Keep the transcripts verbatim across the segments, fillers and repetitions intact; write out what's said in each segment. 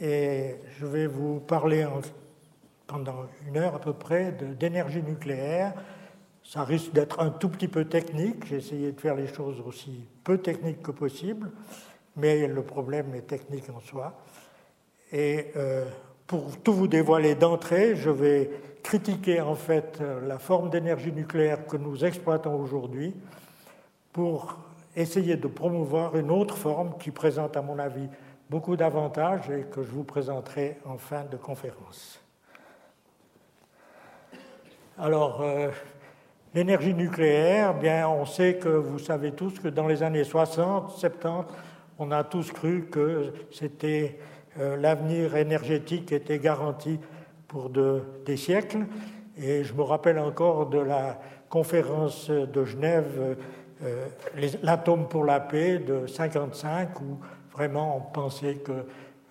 Et je vais vous parler en, pendant une heure à peu près d'énergie nucléaire. Ça risque d'être un tout petit peu technique. J'ai essayé de faire les choses aussi peu techniques que possible, mais le problème est technique en soi. Et euh, pour tout vous dévoiler d'entrée, je vais critiquer en fait la forme d'énergie nucléaire que nous exploitons aujourd'hui pour essayer de promouvoir une autre forme qui présente à mon avis beaucoup d'avantages et que je vous présenterai en fin de conférence. Alors, euh, l'énergie nucléaire, eh bien, on sait que vous savez tous que dans les années soixante, soixante-dix, on a tous cru que c'était euh, l'avenir énergétique était garanti pour de, des siècles. Et je me rappelle encore de la conférence de Genève, euh, les, l'atome pour la paix de mille neuf cent cinquante-cinq, où vraiment, on pensait que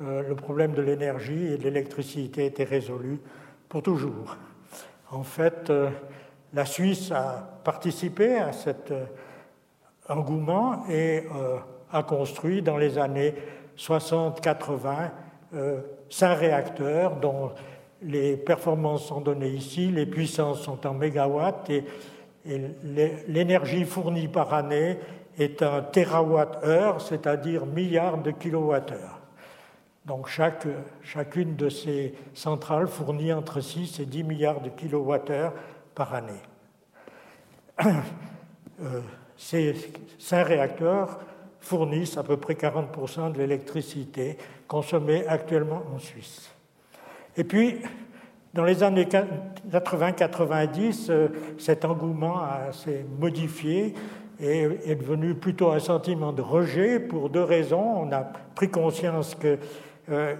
euh, le problème de l'énergie et de l'électricité était résolu pour toujours. En fait, euh, la Suisse a participé à cet euh, engouement et euh, a construit dans les années soixante quatre-vingts euh, cinq réacteurs dont les performances sont données ici, les puissances sont en mégawatts et, et l'énergie fournie par année est un térawatt-heure, c'est-à-dire milliards de kilowattheures. Donc chaque, chacune de ces centrales fournit entre six et dix milliards de kilowattheures par année. Euh, ces cinq réacteurs fournissent à peu près quarante pour cent de l'électricité consommée actuellement en Suisse. Et puis, dans les années quatre-vingt quatre-vingt-dix, euh, cet engouement s'est modifié et est devenu plutôt un sentiment de rejet pour deux raisons. On a pris conscience que euh,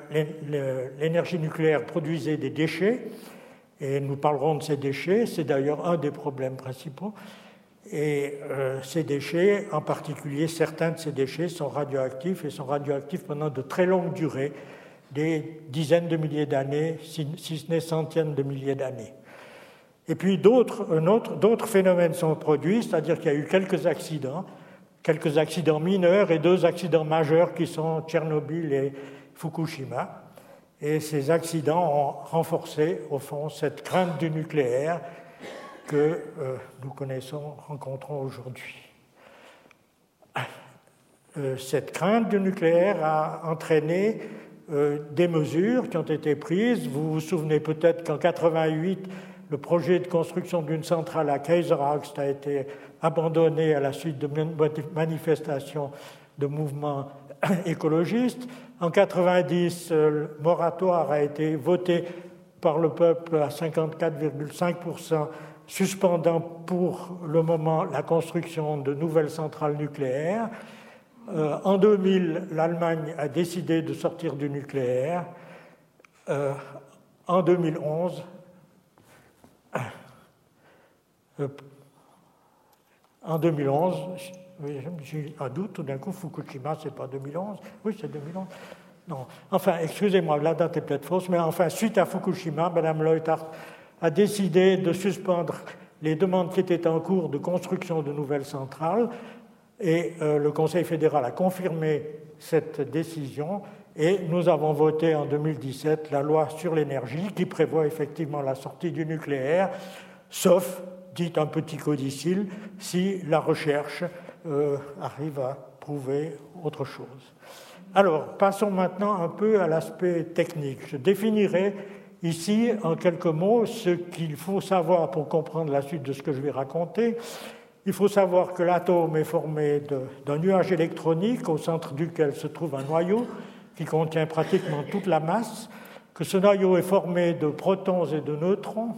l'énergie nucléaire produisait des déchets, et nous parlerons de ces déchets, c'est d'ailleurs un des problèmes principaux. Et euh, ces déchets, en particulier certains de ces déchets, sont radioactifs, et sont radioactifs pendant de très longues durées, des dizaines de milliers d'années, si, si ce n'est centaines de milliers d'années. Et puis d'autres, autre, d'autres phénomènes sont produits, c'est-à-dire qu'il y a eu quelques accidents, quelques accidents mineurs et deux accidents majeurs qui sont Tchernobyl et Fukushima. Et ces accidents ont renforcé, au fond, cette crainte du nucléaire que euh, nous connaissons, rencontrons aujourd'hui. Euh, cette crainte du nucléaire a entraîné euh, des mesures qui ont été prises. Vous vous souvenez peut-être qu'en quatre-vingt-huit, le projet de construction d'une centrale à Kaiseraugst a été abandonné à la suite de manifestations de mouvements écologistes. En quatre-vingt-dix, le moratoire a été voté par le peuple à cinquante-quatre virgule cinq pour cent, suspendant pour le moment la construction de nouvelles centrales nucléaires. Euh, en deux mille, l'Allemagne a décidé de sortir du nucléaire. Euh, en deux mille onze... En deux mille onze, j'ai un doute, tout d'un coup, Fukushima, c'est pas deux mille onze, oui, c'est deux mille onze, non, enfin, excusez-moi, la date est peut-être fausse, mais enfin, suite à Fukushima, Madame Leuthard a décidé de suspendre les demandes qui étaient en cours de construction de nouvelles centrales, et euh, le Conseil fédéral a confirmé cette décision, et nous avons voté en deux mille dix-sept la loi sur l'énergie qui prévoit effectivement la sortie du nucléaire, sauf, dit un petit codicile, si la recherche euh, arrive à prouver autre chose. Alors, passons maintenant un peu à l'aspect technique. Je définirai ici, en quelques mots, ce qu'il faut savoir pour comprendre la suite de ce que je vais raconter. Il faut savoir que l'atome est formé de, d'un nuage électronique au centre duquel se trouve un noyau qui contient pratiquement toute la masse, que ce noyau est formé de protons et de neutrons.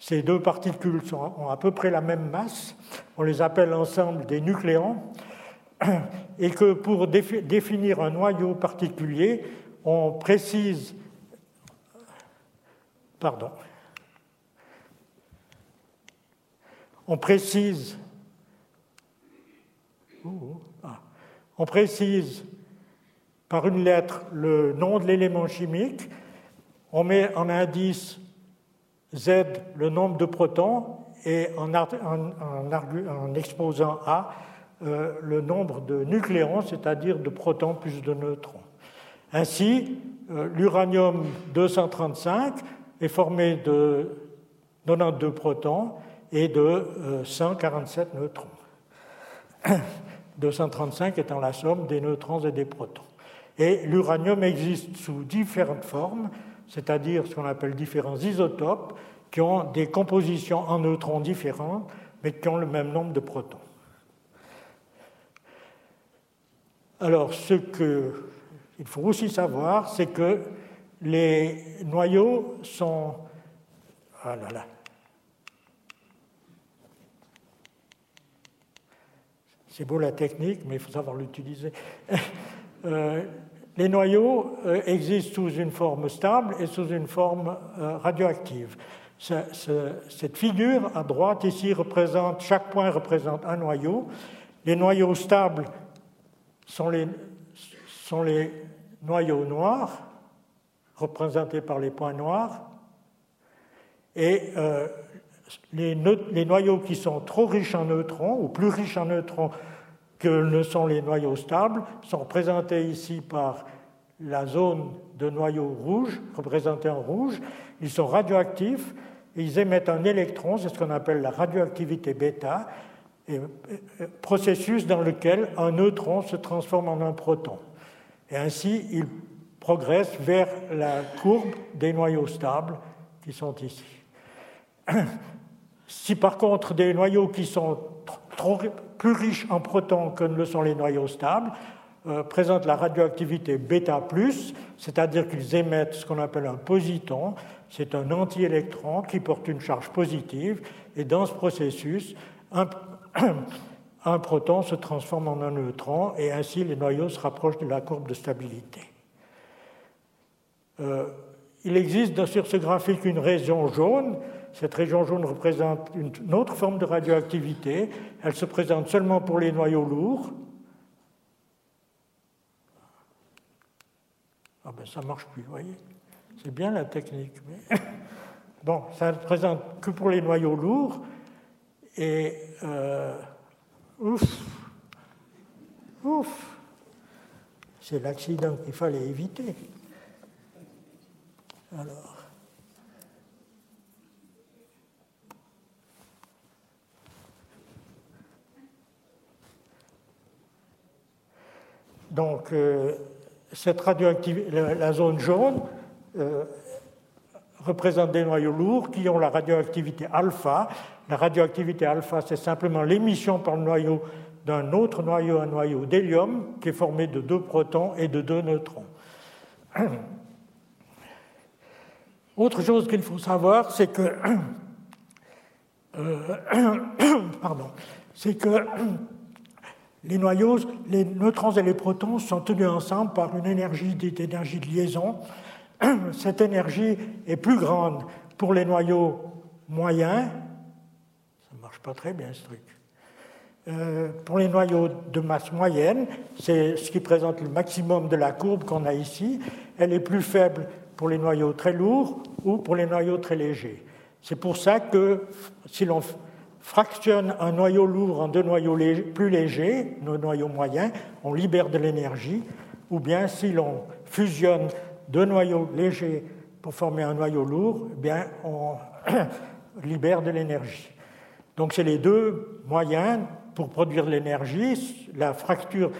Ces deux particules ont à peu près la même masse, on les appelle ensemble des nucléons, et que pour défi- définir un noyau particulier, on précise... Pardon. On précise... Ouh, ah. On précise... par une lettre, le nom de l'élément chimique, on met en indice Z le nombre de protons et en, en, en, en exposant A euh, le nombre de nucléons, c'est-à-dire de protons plus de neutrons. Ainsi, euh, l'uranium deux cent trente-cinq est formé de quatre-vingt-douze protons et de euh, cent quarante-sept neutrons. deux cent trente-cinq étant la somme des neutrons et des protons. Et l'uranium existe sous différentes formes, c'est-à-dire ce qu'on appelle différents isotopes qui ont des compositions en neutrons différentes, mais qui ont le même nombre de protons. Alors, ce qu'il faut aussi savoir, c'est que les noyaux sont... Ah là là. C'est beau la technique, mais il faut savoir l'utiliser. Euh, les noyaux euh, existent sous une forme stable et sous une forme euh, radioactive. Ce, ce, cette figure à droite ici représente, chaque point représente un noyau. Les noyaux stables sont les, sont les noyaux noirs, représentés par les points noirs. Et euh, les, neut- les noyaux qui sont trop riches en neutrons, ou plus riches en neutrons, que ne sont les noyaux stables, sont représentés ici par la zone de noyaux rouges, représentée en rouge. Ils sont radioactifs, et ils émettent un électron, c'est ce qu'on appelle la radioactivité bêta, et, et, processus dans lequel un neutron se transforme en un proton. Et ainsi, il progresse vers la courbe des noyaux stables qui sont ici. Si par contre des noyaux qui sont trop, plus riches en protons que ne le sont les noyaux stables, euh, présentent la radioactivité bêta plus, c'est-à-dire qu'ils émettent ce qu'on appelle un positon, c'est un anti-électron qui porte une charge positive, et dans ce processus, un, un proton se transforme en un neutron, et ainsi les noyaux se rapprochent de la courbe de stabilité. Euh, il existe sur ce graphique une région jaune. Cette région jaune représente une autre forme de radioactivité. Elle se présente seulement pour les noyaux lourds. Ah ben ça ne marche plus, vous voyez. C'est bien la technique. Mais... Bon, ça ne se présente que pour les noyaux lourds. Et... Euh... Ouf Ouf C'est l'accident qu'il fallait éviter. Alors... Donc, euh, cette radioactivité, la, la zone jaune euh, représente des noyaux lourds qui ont la radioactivité alpha. La radioactivité alpha, c'est simplement l'émission par le noyau d'un autre noyau, un noyau d'hélium, qui est formé de deux protons et de deux neutrons. Autre chose qu'il faut savoir, c'est que, euh, pardon, c'est que Les noyaux, les neutrons et les protons sont tenus ensemble par une énergie dite énergie de liaison. Cette énergie est plus grande pour les noyaux moyens. Ça ne marche pas très bien, ce truc. Euh, pour les noyaux de masse moyenne, c'est ce qui présente le maximum de la courbe qu'on a ici. Elle est plus faible pour les noyaux très lourds ou pour les noyaux très légers. C'est pour ça que si l'on... fractionne un noyau lourd en deux noyaux lég... plus légers, nos noyaux moyens, on libère de l'énergie, ou bien si l'on fusionne deux noyaux légers pour former un noyau lourd, eh bien on libère de l'énergie. Donc c'est les deux moyens pour produire de l'énergie. La fracture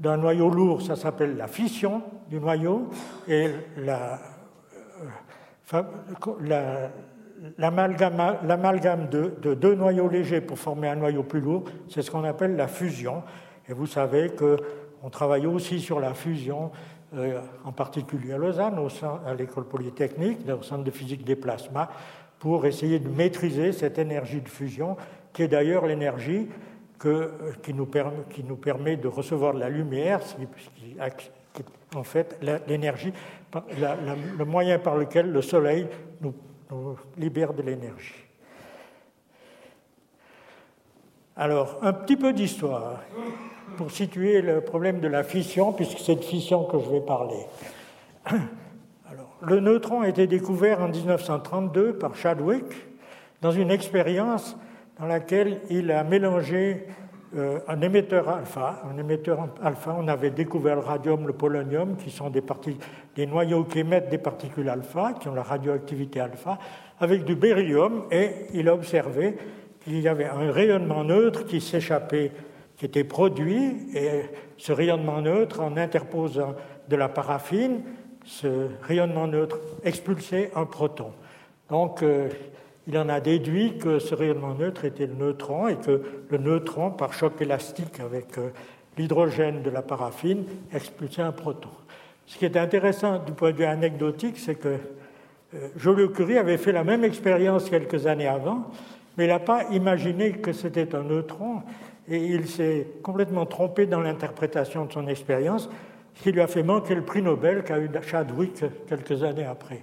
d'un noyau lourd, ça s'appelle la fission du noyau, et la... la... L'amalgame, l'amalgame de, de deux noyaux légers pour former un noyau plus lourd, c'est ce qu'on appelle la fusion. Et vous savez qu'on travaille aussi sur la fusion, euh, en particulier à Lausanne, au sein, à l'école polytechnique, au centre de physique des plasmas, pour essayer de maîtriser cette énergie de fusion, qui est d'ailleurs l'énergie que, qui, nous permet, qui nous permet de recevoir de la lumière, qui, qui est en fait la, l'énergie, la, la, le moyen par lequel le Soleil nous nous libère de l'énergie. Alors, un petit peu d'histoire pour situer le problème de la fission, puisque c'est de fission que je vais parler. Alors, le neutron a été découvert en dix-neuf cent trente-deux par Chadwick dans une expérience dans laquelle il a mélangé euh, un émetteur alpha. Un émetteur alpha, on avait découvert le radium, le polonium, qui sont des, des noyaux qui émettent des particules alpha, qui ont la radioactivité alpha, avec du beryllium, et il a observé qu'il y avait un rayonnement neutre qui s'échappait, qui était produit, et ce rayonnement neutre, en interposant de la paraffine, ce rayonnement neutre expulsait un proton. Donc, euh, il en a déduit que ce rayonnement neutre était le neutron et que le neutron, par choc élastique avec euh, l'hydrogène de la paraffine, expulsait un proton. Ce qui est intéressant du point de vue anecdotique, c'est que euh, Joliot-Curie avait fait la même expérience quelques années avant, mais il n'a pas imaginé que c'était un neutron et il s'est complètement trompé dans l'interprétation de son expérience, ce qui lui a fait manquer le prix Nobel qu'a eu Chadwick quelques années après.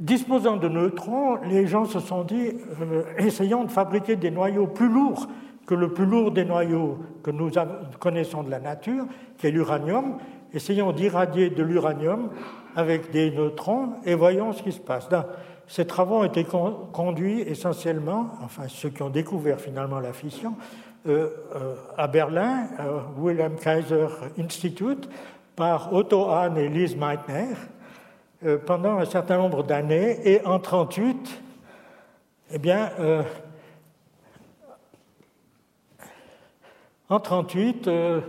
Disposant de neutrons, les gens se sont dit euh, essayons de fabriquer des noyaux plus lourds que le plus lourd des noyaux que nous connaissons de la nature, qui est l'uranium. Essayons d'irradier de l'uranium avec des neutrons et voyons ce qui se passe. Donc, ces travaux ont été con- conduits essentiellement, enfin ceux qui ont découvert finalement la fission, euh, euh, à Berlin, au Wilhelm Kaiser Institute, par Otto Hahn et Lise Meitner, pendant un certain nombre d'années, et en mille neuf cent trente-huit, eh bien, euh, en mille neuf cent trente-huit, euh,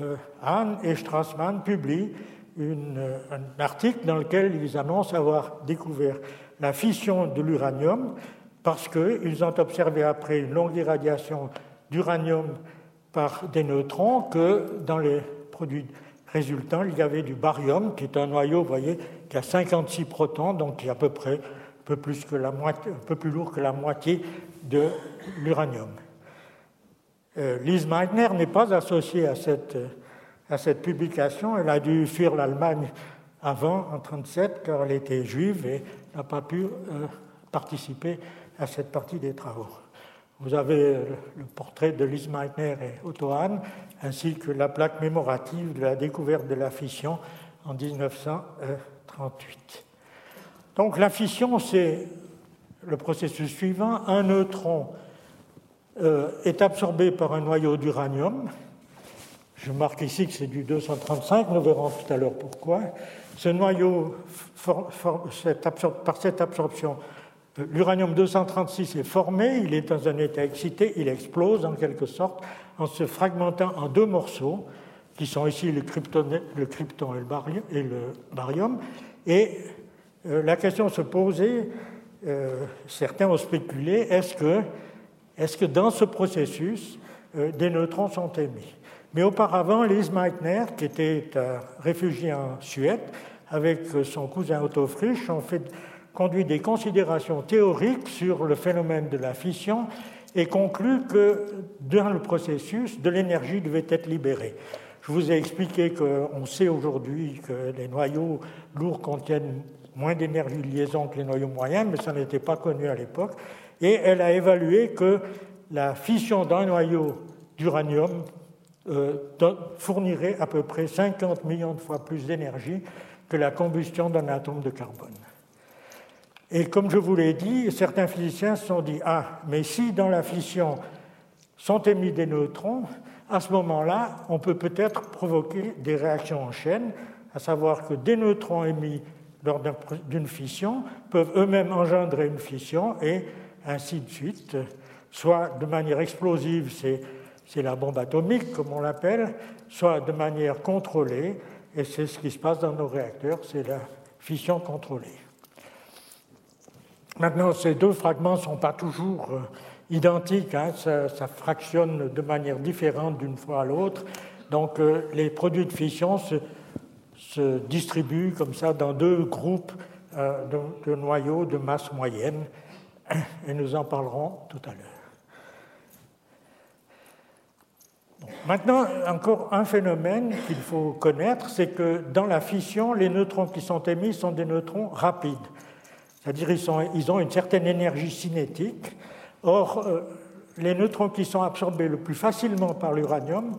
euh, Hahn et Strassmann publient une, euh, un article dans lequel ils annoncent avoir découvert la fission de l'uranium parce qu'ils ont observé après une longue irradiation d'uranium par des neutrons que dans les produits résultant, il y avait du baryum, qui est un noyau, vous voyez, qui a cinquante-six protons, donc qui est à peu près un peu plus que la moitié, un peu plus lourd que la moitié de l'uranium. Euh, Lise Meitner n'est pas associée à cette, à cette publication. Elle a dû fuir l'Allemagne avant, en mille neuf cent trente-sept, car elle était juive et n'a pas pu euh, participer à cette partie des travaux. Vous avez le portrait de Lise Meitner et Otto Hahn, ainsi que la plaque mémorative de la découverte de la fission en mille neuf cent trente-huit. Donc la fission, c'est le processus suivant. Un neutron euh, est absorbé par un noyau d'uranium. Je marque ici que c'est du deux cent trente-cinq, nous verrons tout à l'heure pourquoi. Ce noyau, for, for, cette absor- par cette absorption, l'uranium deux cent trente-six est formé, il est dans un état excité, il explose en quelque sorte en se fragmentant en deux morceaux qui sont ici le krypton, le krypton et le baryum. Et euh, la question se posait, euh, certains ont spéculé, est-ce que, est-ce que dans ce processus, euh, des neutrons sont émis? Mais auparavant, Lise Meitner, qui était euh, réfugiée en Suède, avec son cousin Otto Frisch, ont fait... conduit des considérations théoriques sur le phénomène de la fission et conclut que, dans le processus, de l'énergie devait être libérée. Je vous ai expliqué qu'on sait aujourd'hui que les noyaux lourds contiennent moins d'énergie de liaison que les noyaux moyens, mais ça n'était pas connu à l'époque. Et elle a évalué que la fission d'un noyau d'uranium euh, fournirait à peu près cinquante millions de fois plus d'énergie que la combustion d'un atome de carbone. Et comme je vous l'ai dit, certains physiciens se sont dit « Ah, mais si dans la fission sont émis des neutrons, à ce moment-là, on peut peut-être provoquer des réactions en chaîne, à savoir que des neutrons émis lors d'une fission peuvent eux-mêmes engendrer une fission et ainsi de suite. Soit de manière explosive, c'est, c'est la bombe atomique, comme on l'appelle, soit de manière contrôlée, et c'est ce qui se passe dans nos réacteurs, c'est la fission contrôlée. » Maintenant, ces deux fragments ne sont pas toujours euh, identiques, hein, ça, ça fractionne de manière différente d'une fois à l'autre. Donc, euh, les produits de fission se, se distribuent comme ça dans deux groupes euh, de, de noyaux de masse moyenne, et nous en parlerons tout à l'heure. Bon. Maintenant, encore un phénomène qu'il faut connaître, c'est que dans la fission, les neutrons qui sont émis sont des neutrons rapides. C'est-à-dire qu'ils ont une certaine énergie cinétique. Or, euh, les neutrons qui sont absorbés le plus facilement par l'uranium,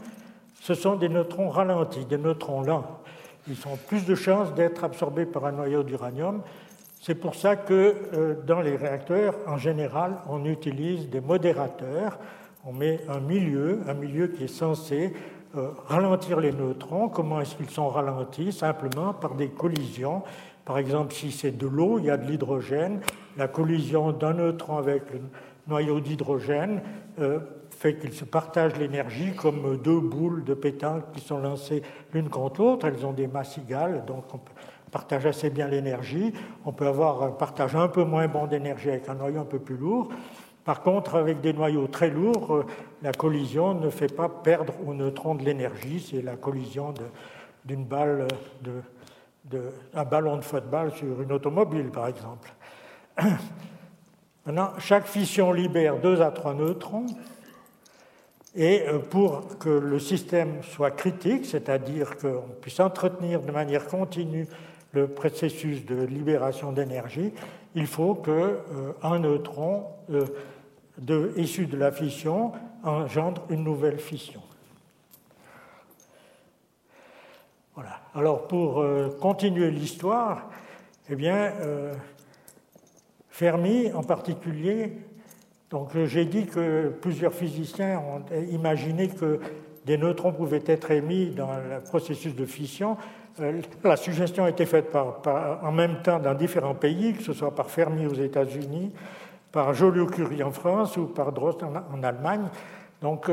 ce sont des neutrons ralentis, des neutrons lents. Ils ont plus de chances d'être absorbés par un noyau d'uranium. C'est pour ça que euh, dans les réacteurs, en général, on utilise des modérateurs. On met un milieu, un milieu qui est censé euh, ralentir les neutrons. Comment est-ce qu'ils sont ralentis? Simplement par des collisions. Par exemple, si c'est de l'eau, il y a de l'hydrogène. La collision d'un neutron avec le noyau d'hydrogène euh, fait qu'ils se partagent l'énergie comme deux boules de pétanque qui sont lancées l'une contre l'autre. Elles ont des masses égales, donc on peut partage assez bien l'énergie. On peut avoir un partage un peu moins bon d'énergie avec un noyau un peu plus lourd. Par contre, avec des noyaux très lourds, la collision ne fait pas perdre aux neutrons de l'énergie. C'est la collision de, d'une balle, de, de, un ballon de football sur une automobile, par exemple. Maintenant, chaque fission libère deux à trois neutrons. Et pour que le système soit critique, c'est-à-dire qu'on puisse entretenir de manière continue le processus de libération d'énergie, il faut qu'un euh, neutron euh, de, issu de la fission engendre une nouvelle fission. Voilà. Alors, pour euh, continuer l'histoire, eh bien, euh, Fermi, en particulier... Donc, j'ai dit que plusieurs physiciens ont imaginé que des neutrons pouvaient être émis dans le processus de fission. La suggestion a été faite par, par, en même temps dans différents pays, que ce soit par Fermi aux États-Unis, par Joliot-Curie en France ou par Drost en, en Allemagne. Donc,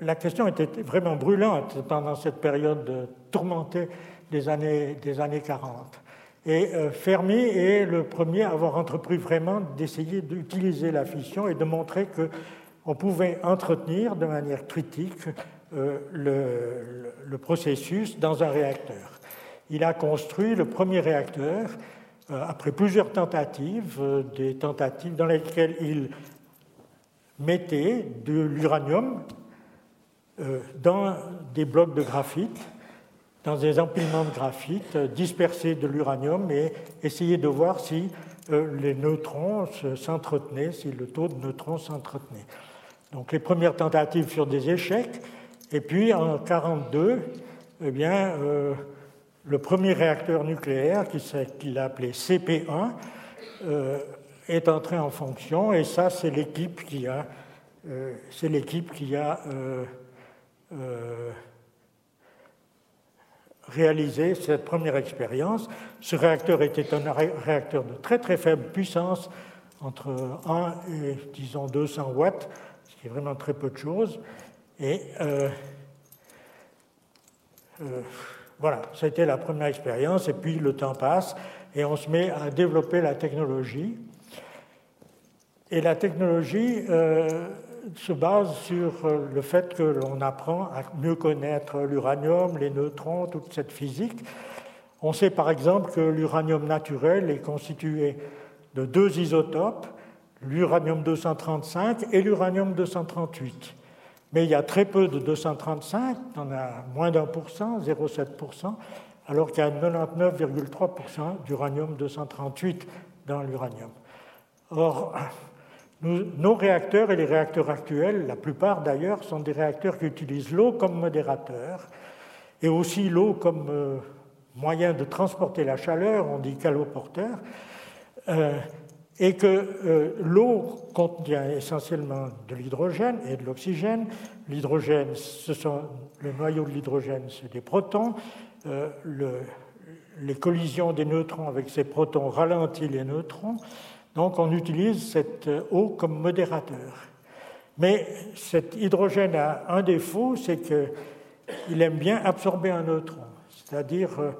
la question était vraiment brûlante pendant cette période tourmentée des années, des années quarante. Et Fermi est le premier à avoir entrepris vraiment d'essayer d'utiliser la fission et de montrer qu'on pouvait entretenir de manière critique euh, le, le processus dans un réacteur. Il a construit le premier réacteur euh, après plusieurs tentatives, euh, des tentatives dans lesquelles il mettait de l'uranium euh, dans des blocs de graphite, dans des empilements de graphite, disperser de l'uranium et essayer de voir si euh, les neutrons s'entretenaient, si le taux de neutrons s'entretenait. Donc les premières tentatives furent des échecs. Et puis en mille neuf cent quarante-deux, eh bien, euh, le premier réacteur nucléaire, qu'il a appelé C P un, euh, est entré en fonction. Et ça, c'est l'équipe qui a... Euh, c'est l'équipe qui a euh, euh, réaliser cette première expérience. Ce réacteur était un réacteur de très très faible puissance, entre un et disons deux cents watts, ce qui est vraiment très peu de choses. Et euh, euh, voilà, c'était la première expérience. Et puis le temps passe et on se met à développer la technologie. Et la technologie euh, se base sur le fait que l'on apprend à mieux connaître l'uranium, les neutrons, toute cette physique. On sait par exemple que l'uranium naturel est constitué de deux isotopes, l'uranium deux cent trente-cinq et l'uranium deux cent trente-huit. Mais il y a très peu de deux cent trente-cinq, on en a moins d'un pour cent, zéro virgule sept pour cent, alors qu'il y a quatre-vingt-dix-neuf virgule trois pour cent d'uranium deux cent trente-huit dans l'uranium. Or, nos réacteurs et les réacteurs actuels, la plupart d'ailleurs, sont des réacteurs qui utilisent l'eau comme modérateur et aussi l'eau comme moyen de transporter la chaleur, on dit caloporteur, et que l'eau contient essentiellement de l'hydrogène et de l'oxygène. L'hydrogène, ce sont le noyau de l'hydrogène, c'est des protons. Les collisions des neutrons avec ces protons ralentissent les neutrons. Donc, on utilise cette eau comme modérateur. Mais cet hydrogène a un défaut, c'est qu'il aime bien absorber un neutron. C'est-à-dire, euh,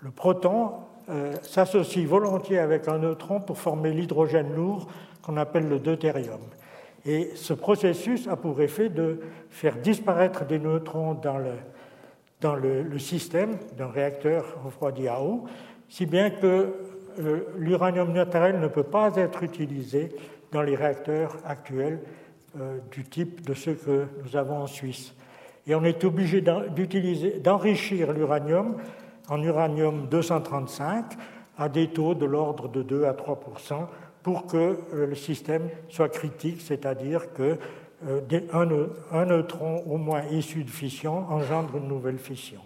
le proton euh, s'associe volontiers avec un neutron pour former l'hydrogène lourd qu'on appelle le deutérium. Et ce processus a pour effet de faire disparaître des neutrons dans le, dans le, le système d'un réacteur refroidi à eau, si bien que l'uranium naturel ne peut pas être utilisé dans les réacteurs actuels euh, du type de ceux que nous avons en Suisse. Et on est obligé d'utiliser, d'enrichir l'uranium en uranium deux cent trente-cinq à des taux de l'ordre de deux à trois pour cent pour que euh, le système soit critique, c'est-à-dire que euh, des, un, un neutron au moins issu de fission engendre une nouvelle fission.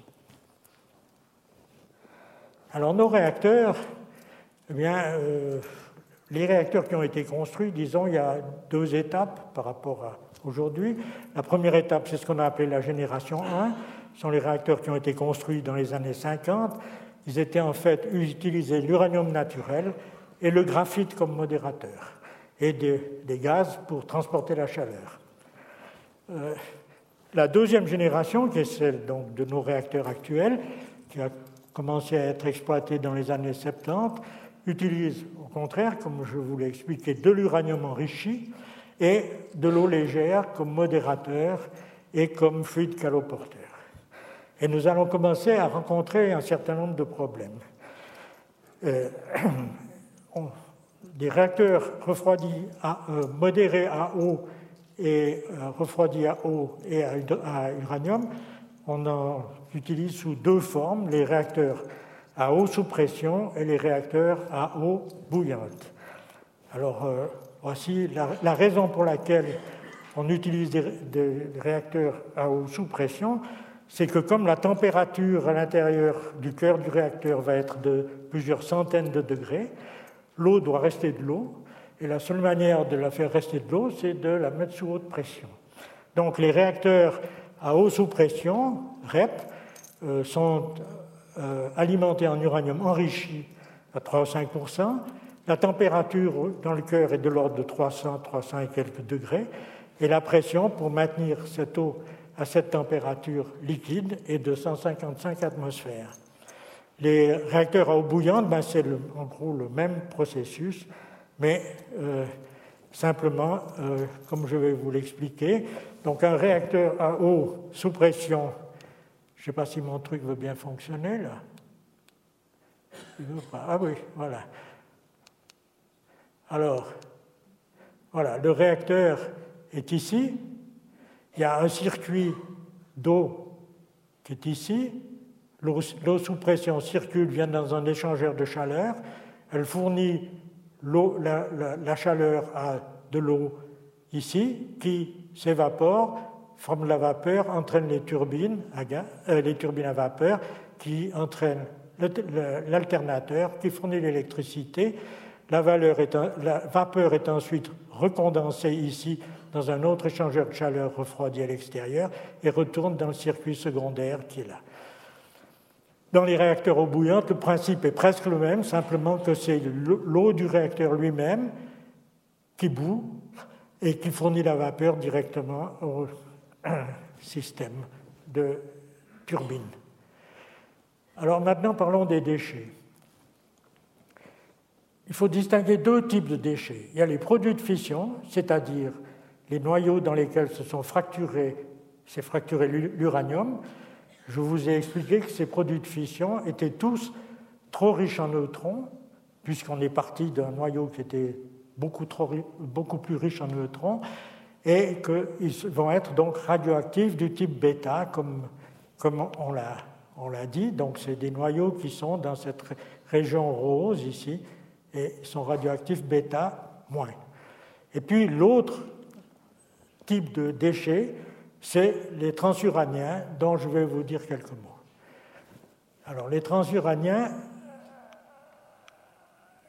Alors nos réacteurs Eh bien, euh, les réacteurs qui ont été construits, disons, il y a deux étapes par rapport à aujourd'hui. La première étape, c'est ce qu'on a appelé la génération un. Ce sont les réacteurs qui ont été construits dans les années cinquante. Ils étaient en fait, ils utilisaient l'uranium naturel et le graphite comme modérateur et des, des gaz pour transporter la chaleur. Euh, la deuxième génération, qui est celle donc, de nos réacteurs actuels, qui a commencé à être exploitée dans les années soixante-dix, utilise au contraire, comme je vous l'ai expliqué, de l'uranium enrichi et de l'eau légère comme modérateur et comme fluide caloporteur. Et nous allons commencer à rencontrer un certain nombre de problèmes. Euh, on, des réacteurs refroidis à, euh, modérés à eau et euh, refroidis à eau et à, à uranium, on en utilise sous deux formes, les réacteurs à eau sous pression et les réacteurs à eau bouillante. Alors, euh, voici la, la raison pour laquelle on utilise des, des réacteurs à eau sous pression, c'est que comme la température à l'intérieur du cœur du réacteur va être de plusieurs centaines de degrés, l'eau doit rester de l'eau, et la seule manière de la faire rester de l'eau, c'est de la mettre sous haute pression. Donc les réacteurs à eau sous pression, R E P, euh, sont euh, alimentés en uranium enrichi à trois ou cinq pour cent, la température dans le cœur est de l'ordre de trois cents, trois cents et quelques degrés, et la pression pour maintenir cette eau à cette température liquide est de cent cinquante-cinq atmosphères. Les réacteurs à eau bouillante, ben c'est le, en gros le même processus, mais euh, simplement, euh, comme je vais vous l'expliquer, donc un réacteur à eau sous pression, je ne sais pas si mon truc veut bien fonctionner là. Il veut pas. Ah oui, voilà. Alors, voilà, le réacteur est ici. Il y a un circuit d'eau qui est ici. L'eau, l'eau sous pression circule, vient dans un échangeur de chaleur. Elle fournit l'eau, la, la, la chaleur à de l'eau ici, qui s'évapore, forme la vapeur, entraîne les turbines à, gaz, euh, les turbines à vapeur, qui entraînent le, le, l'alternateur, qui fournit l'électricité. La, valeur est un, la vapeur est ensuite recondensée ici, dans un autre échangeur de chaleur refroidi à l'extérieur et retourne dans le circuit secondaire qui est là. Dans les réacteurs eau bouillante, le principe est presque le même, simplement que c'est l'eau du réacteur lui-même qui bout et qui fournit la vapeur directement au système de turbine. Alors maintenant, parlons des déchets. Il faut distinguer deux types de déchets. Il y a les produits de fission, c'est-à-dire les noyaux dans lesquels se sont fracturés, s'est fracturé l'uranium. Je vous ai expliqué que ces produits de fission étaient tous trop riches en neutrons, puisqu'on est parti d'un noyau qui était beaucoup, trop, beaucoup plus riche en neutrons, et qu'ils vont être donc radioactifs du type bêta, comme, comme on, l'a, on l'a dit. Donc c'est des noyaux qui sont dans cette région rose ici, et sont radioactifs bêta moins. Et puis l'autre type de déchets, c'est les transuraniens, dont je vais vous dire quelques mots. Alors, les transuraniens,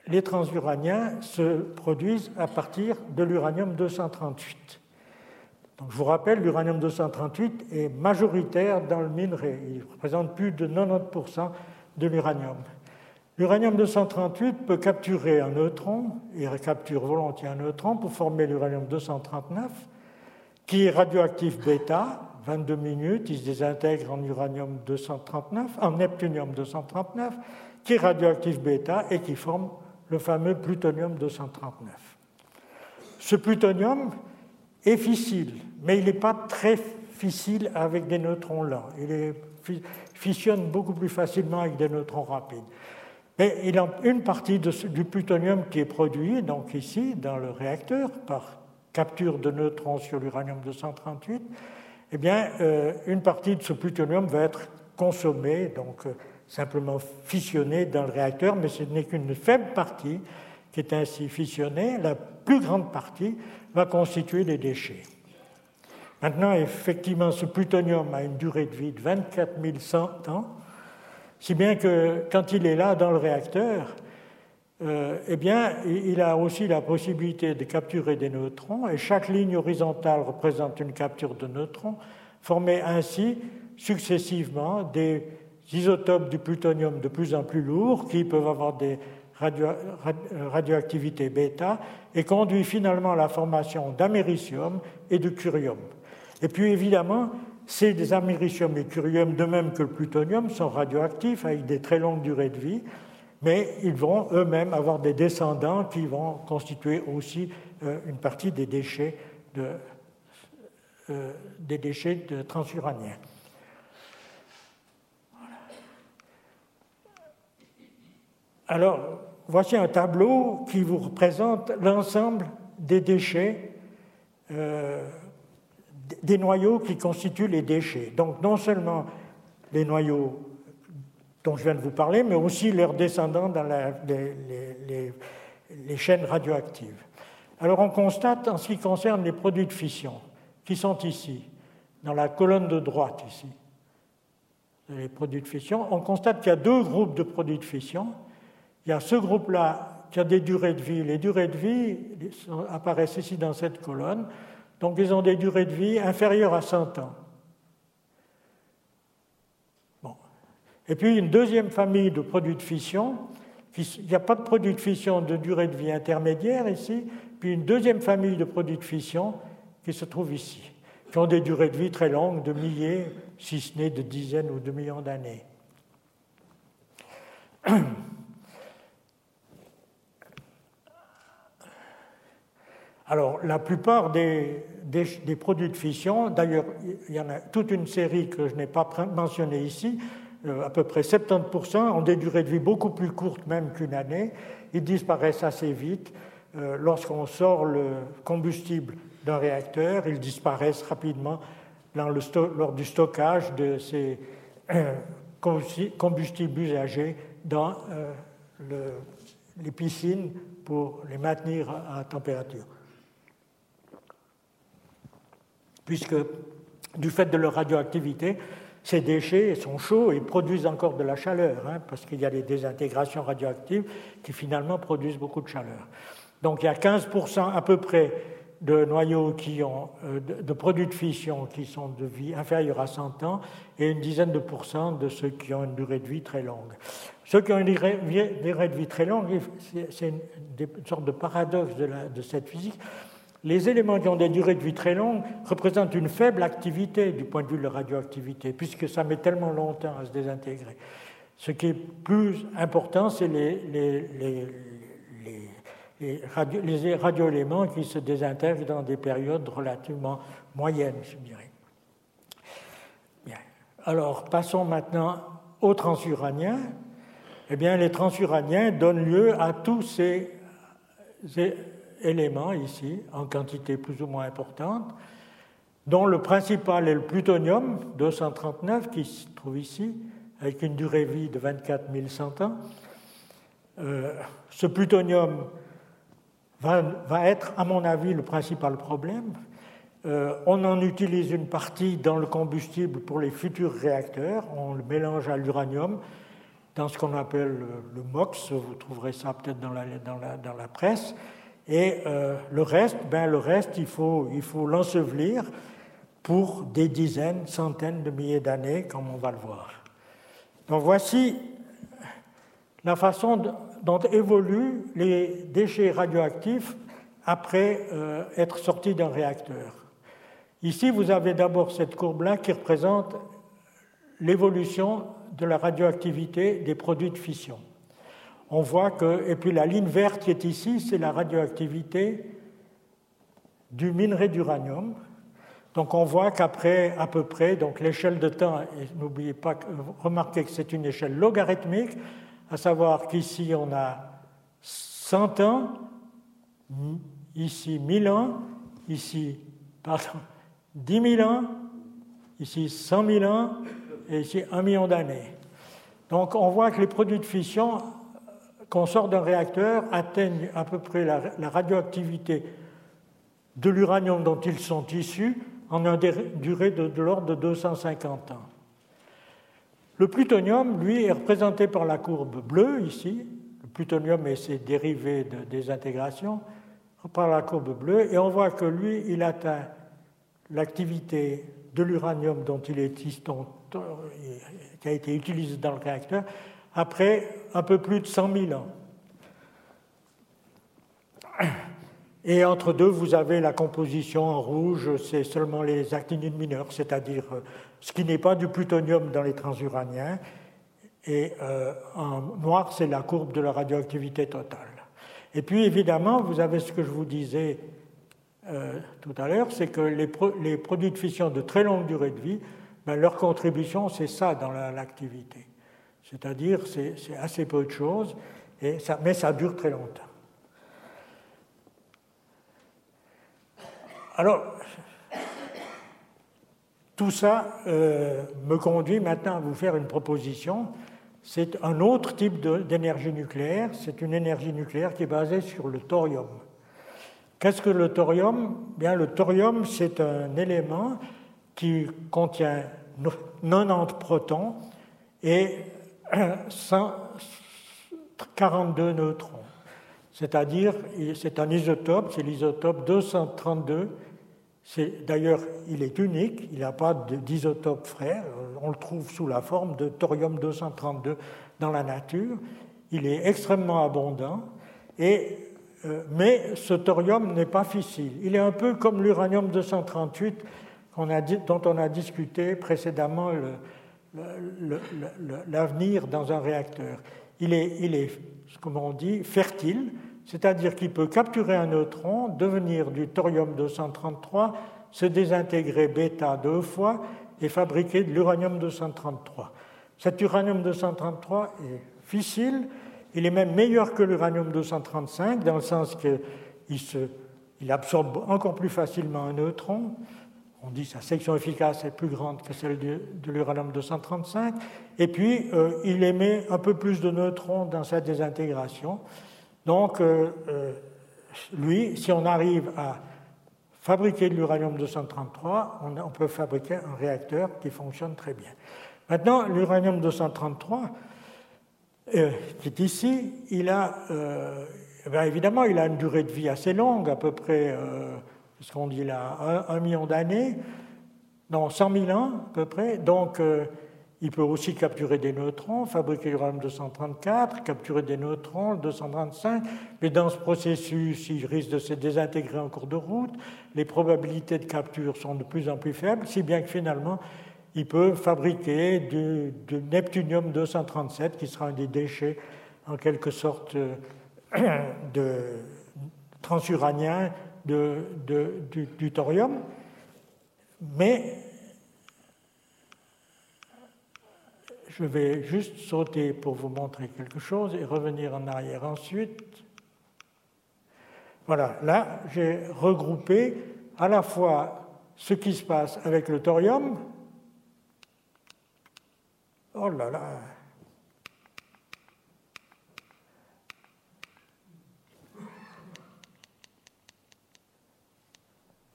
les transuraniens se produisent à partir de l'uranium deux cent trente-huit. Donc, je vous rappelle, l'uranium deux cent trente-huit est majoritaire dans le minerai. Il représente plus de quatre-vingt-dix pour cent de l'uranium. L'uranium deux cent trente-huit peut capturer un neutron, il capture volontiers un neutron pour former l'uranium deux cent trente-neuf, qui est radioactif bêta, vingt-deux minutes, il se désintègre en uranium deux cent trente-neuf, en neptunium deux cent trente-neuf, qui est radioactif bêta et qui forme le fameux plutonium deux cent trente-neuf. Ce plutonium est fissile, mais il n'est pas très fissile avec des neutrons lents. Il est, fissionne beaucoup plus facilement avec des neutrons rapides. Mais il a une partie de, du plutonium qui est produit, donc ici, dans le réacteur, par capture de neutrons sur l'uranium deux cent trente-huit, eh bien, euh, une partie de ce plutonium va être consommée, donc euh, simplement fissionné dans le réacteur, mais ce n'est qu'une faible partie qui est ainsi fissionnée. La plus grande partie va constituer les déchets. Maintenant, effectivement, ce plutonium a une durée de vie de vingt-quatre mille cent ans, si bien que quand il est là dans le réacteur, euh, eh bien, il a aussi la possibilité de capturer des neutrons, et chaque ligne horizontale représente une capture de neutrons, formée ainsi successivement des isotopes du plutonium de plus en plus lourds qui peuvent avoir des radio, radioactivités bêta et conduit finalement à la formation d'américium et de curium. Et puis évidemment, ces américium et curium, de même que le plutonium, sont radioactifs avec des très longues durées de vie, mais ils vont eux-mêmes avoir des descendants qui vont constituer aussi euh, une partie des déchets de, euh, des déchets de transuraniens. Alors, voici un tableau qui vous représente l'ensemble des déchets, euh, des noyaux qui constituent les déchets. Donc, non seulement les noyaux dont je viens de vous parler, mais aussi leurs descendants dans la, les, les, les chaînes radioactives. Alors, on constate, en ce qui concerne les produits de fission, qui sont ici, dans la colonne de droite, ici, les produits de fission, on constate qu'il y a deux groupes de produits de fission. Il y a ce groupe-là qui a des durées de vie. Les durées de vie apparaissent ici dans cette colonne. Donc, ils ont des durées de vie inférieures à cent ans. Bon. Et puis, une deuxième famille de produits de fission. Il n'y a pas de produits de fission de durée de vie intermédiaire ici. Puis, une deuxième famille de produits de fission qui se trouve ici, qui ont des durées de vie très longues, de milliers, si ce n'est de dizaines ou de millions d'années. Alors, la plupart des, des, des produits de fission, d'ailleurs, il y en a toute une série que je n'ai pas mentionnée ici, euh, à peu près soixante-dix pour cent ont des durées de vie beaucoup plus courtes même qu'une année. Ils disparaissent assez vite. Euh, lorsqu'on sort le combustible d'un réacteur, ils disparaissent rapidement dans le sto- lors du stockage de ces euh, combustibles usagés dans euh, le, les piscines pour les maintenir à, à température. Puisque, du fait de leur radioactivité, ces déchets sont chauds et produisent encore de la chaleur, hein, parce qu'il y a des désintégrations radioactives qui, finalement, produisent beaucoup de chaleur. Donc, il y a quinze pour cent à peu près de noyaux qui ont, euh, de, de produits de fission qui sont de vie inférieure à cent ans et une dizaine de pourcents de ceux qui ont une durée de vie très longue. Ceux qui ont une durée de vie très longue, c'est, c'est une, une sorte de paradoxe de, la, de cette physique. Les éléments qui ont des durées de vie très longues représentent une faible activité du point de vue de la radioactivité, puisque ça met tellement longtemps à se désintégrer. Ce qui est plus important, c'est les, les, les, les, les, radio, les radioéléments qui se désintègrent dans des périodes relativement moyennes, je dirais. Bien. Alors, passons maintenant aux transuraniens. Eh bien, les transuraniens donnent lieu à tous ces... ces éléments ici, en quantité plus ou moins importante, dont le principal est le plutonium, deux cent trente-neuf, qui se trouve ici, avec une durée de vie de vingt-quatre mille cent ans. Euh, ce plutonium va, va être, à mon avis, le principal problème. Euh, on en utilise une partie dans le combustible pour les futurs réacteurs, on le mélange à l'uranium, dans ce qu'on appelle le, le MOX, vous trouverez ça peut-être dans la, dans la, dans la presse. Et euh, le reste, ben le reste, il faut, il faut l'ensevelir pour des dizaines, centaines de milliers d'années, comme on va le voir. Donc voici la façon de, dont évoluent les déchets radioactifs après euh, être sortis d'un réacteur. Ici, vous avez d'abord cette courbe-là qui représente l'évolution de la radioactivité des produits de fission. On voit que, et puis la ligne verte qui est ici, c'est la radioactivité du minerai d'uranium. Donc on voit qu'après, à peu près, donc l'échelle de temps, et n'oubliez pas, remarquez que c'est une échelle logarithmique, à savoir qu'ici on a cent ans, ici mille ans, ici, pardon, dix mille ans, ici cent mille ans, et ici un million d'années. Donc on voit que les produits de fission qu'on sort d'un réacteur atteignent à peu près la, la radioactivité de l'uranium dont ils sont issus en une durée de, de l'ordre de deux cent cinquante ans. Le plutonium, lui, est représenté par la courbe bleue ici, plutonium et ses dérivés de désintégration par la courbe bleue, et on voit que lui, il atteint l'activité de l'uranium dont il est histon, qui a été utilisé dans le réacteur après un peu plus de cent mille ans. Et entre deux, vous avez la composition en rouge, c'est seulement les actinides mineurs, c'est-à-dire ce qui n'est pas du plutonium dans les transuraniens. Et euh, en noir, c'est la courbe de la radioactivité totale. Et puis, évidemment, vous avez ce que je vous disais euh, tout à l'heure, c'est que les, pro les produits de fission de très longue durée de vie, ben, leur contribution, c'est ça dans l'activité. La, c'est-à-dire, c'est assez peu de choses, et ça, mais ça dure très longtemps. Alors, tout ça euh, me conduit maintenant à vous faire une proposition. C'est un autre type d'énergie nucléaire. C'est une énergie nucléaire qui est basée sur le thorium. Qu'est-ce que le thorium? Bien, le thorium, c'est un élément qui contient quatre-vingt-dix protons et cent quarante-deux neutrons. C'est-à-dire, c'est un isotope, c'est l'isotope deux cent trente-deux. D'ailleurs, il est unique, il n'a pas d'isotope frère, on le trouve sous la forme de thorium deux cent trente-deux dans la nature. Il est extrêmement abondant, et, euh, mais ce thorium n'est pas fissile. Il est un peu comme l'uranium deux cent trente-huit qu'on a dit, dont on a discuté précédemment l'avenir dans un réacteur. Il est, il est, comme on dit, fertile, c'est-à-dire qu'il peut capturer un neutron, devenir du thorium deux cent trente-trois, se désintégrer bêta deux fois et fabriquer de l'uranium deux cent trente-trois. Cet uranium deux cent trente-trois est fissile, il est même meilleur que l'uranium deux cent trente-cinq, dans le sens qu'il se, il absorbe encore plus facilement un neutron. On dit que sa section efficace est plus grande que celle de, de l'uranium deux cent trente-cinq. Et puis, euh, il émet un peu plus de neutrons dans sa désintégration. Donc, euh, euh, lui, si on arrive à fabriquer de l'uranium deux cent trente-trois, on, on peut fabriquer un réacteur qui fonctionne très bien. Maintenant, l'uranium deux cent trente-trois, euh, qui est ici, il a, euh, ben évidemment, il a une durée de vie assez longue, à peu près, euh, ce qu'on dit là, un, un million d'années, non, cent mille ans à peu près, donc... Euh, il peut aussi capturer des neutrons, fabriquer l'uranium deux cent trente-quatre, capturer des neutrons, le deux cent trente-cinq, mais dans ce processus, il risque de se désintégrer en cours de route. Les probabilités de capture sont de plus en plus faibles, si bien que finalement, il peut fabriquer du, du neptunium deux cent trente-sept, qui sera un des déchets, en quelque sorte, euh, de transuranien de, de, du, du thorium. Mais... je vais juste sauter pour vous montrer quelque chose et revenir en arrière ensuite. Voilà, là, j'ai regroupé à la fois ce qui se passe avec le thorium. Oh là là.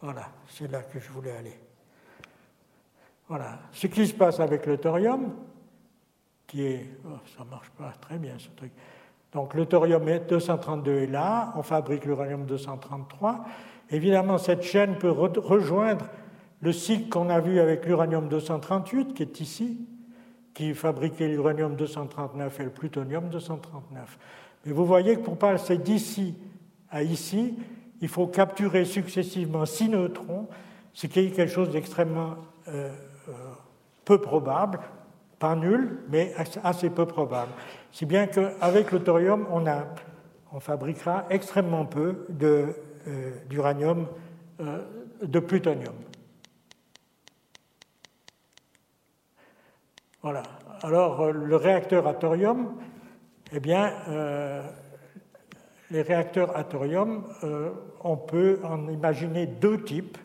Voilà, c'est là que je voulais aller. Voilà, ce qui se passe avec le thorium... qui est... Oh, ça ne marche pas très bien, ce truc. Donc, le thorium deux cent trente-deux est là, on fabrique l'uranium deux cent trente-trois. Évidemment, cette chaîne peut re rejoindre le cycle qu'on a vu avec l'uranium deux cent trente-huit, qui est ici, qui fabriquait l'uranium deux cent trente-neuf et le plutonium deux cent trente-neuf. Mais vous voyez que pour passer d'ici à ici, il faut capturer successivement six neutrons, ce qui est quelque chose d'extrêmement euh, euh, peu probable, pas nul, mais assez peu probable. Si bien qu'avec le thorium, on, a, on fabriquera extrêmement peu d'uranium, de, euh, euh, de plutonium. Voilà. Alors, euh, le réacteur à thorium, eh bien, euh, les réacteurs à thorium, euh, on peut en imaginer deux types,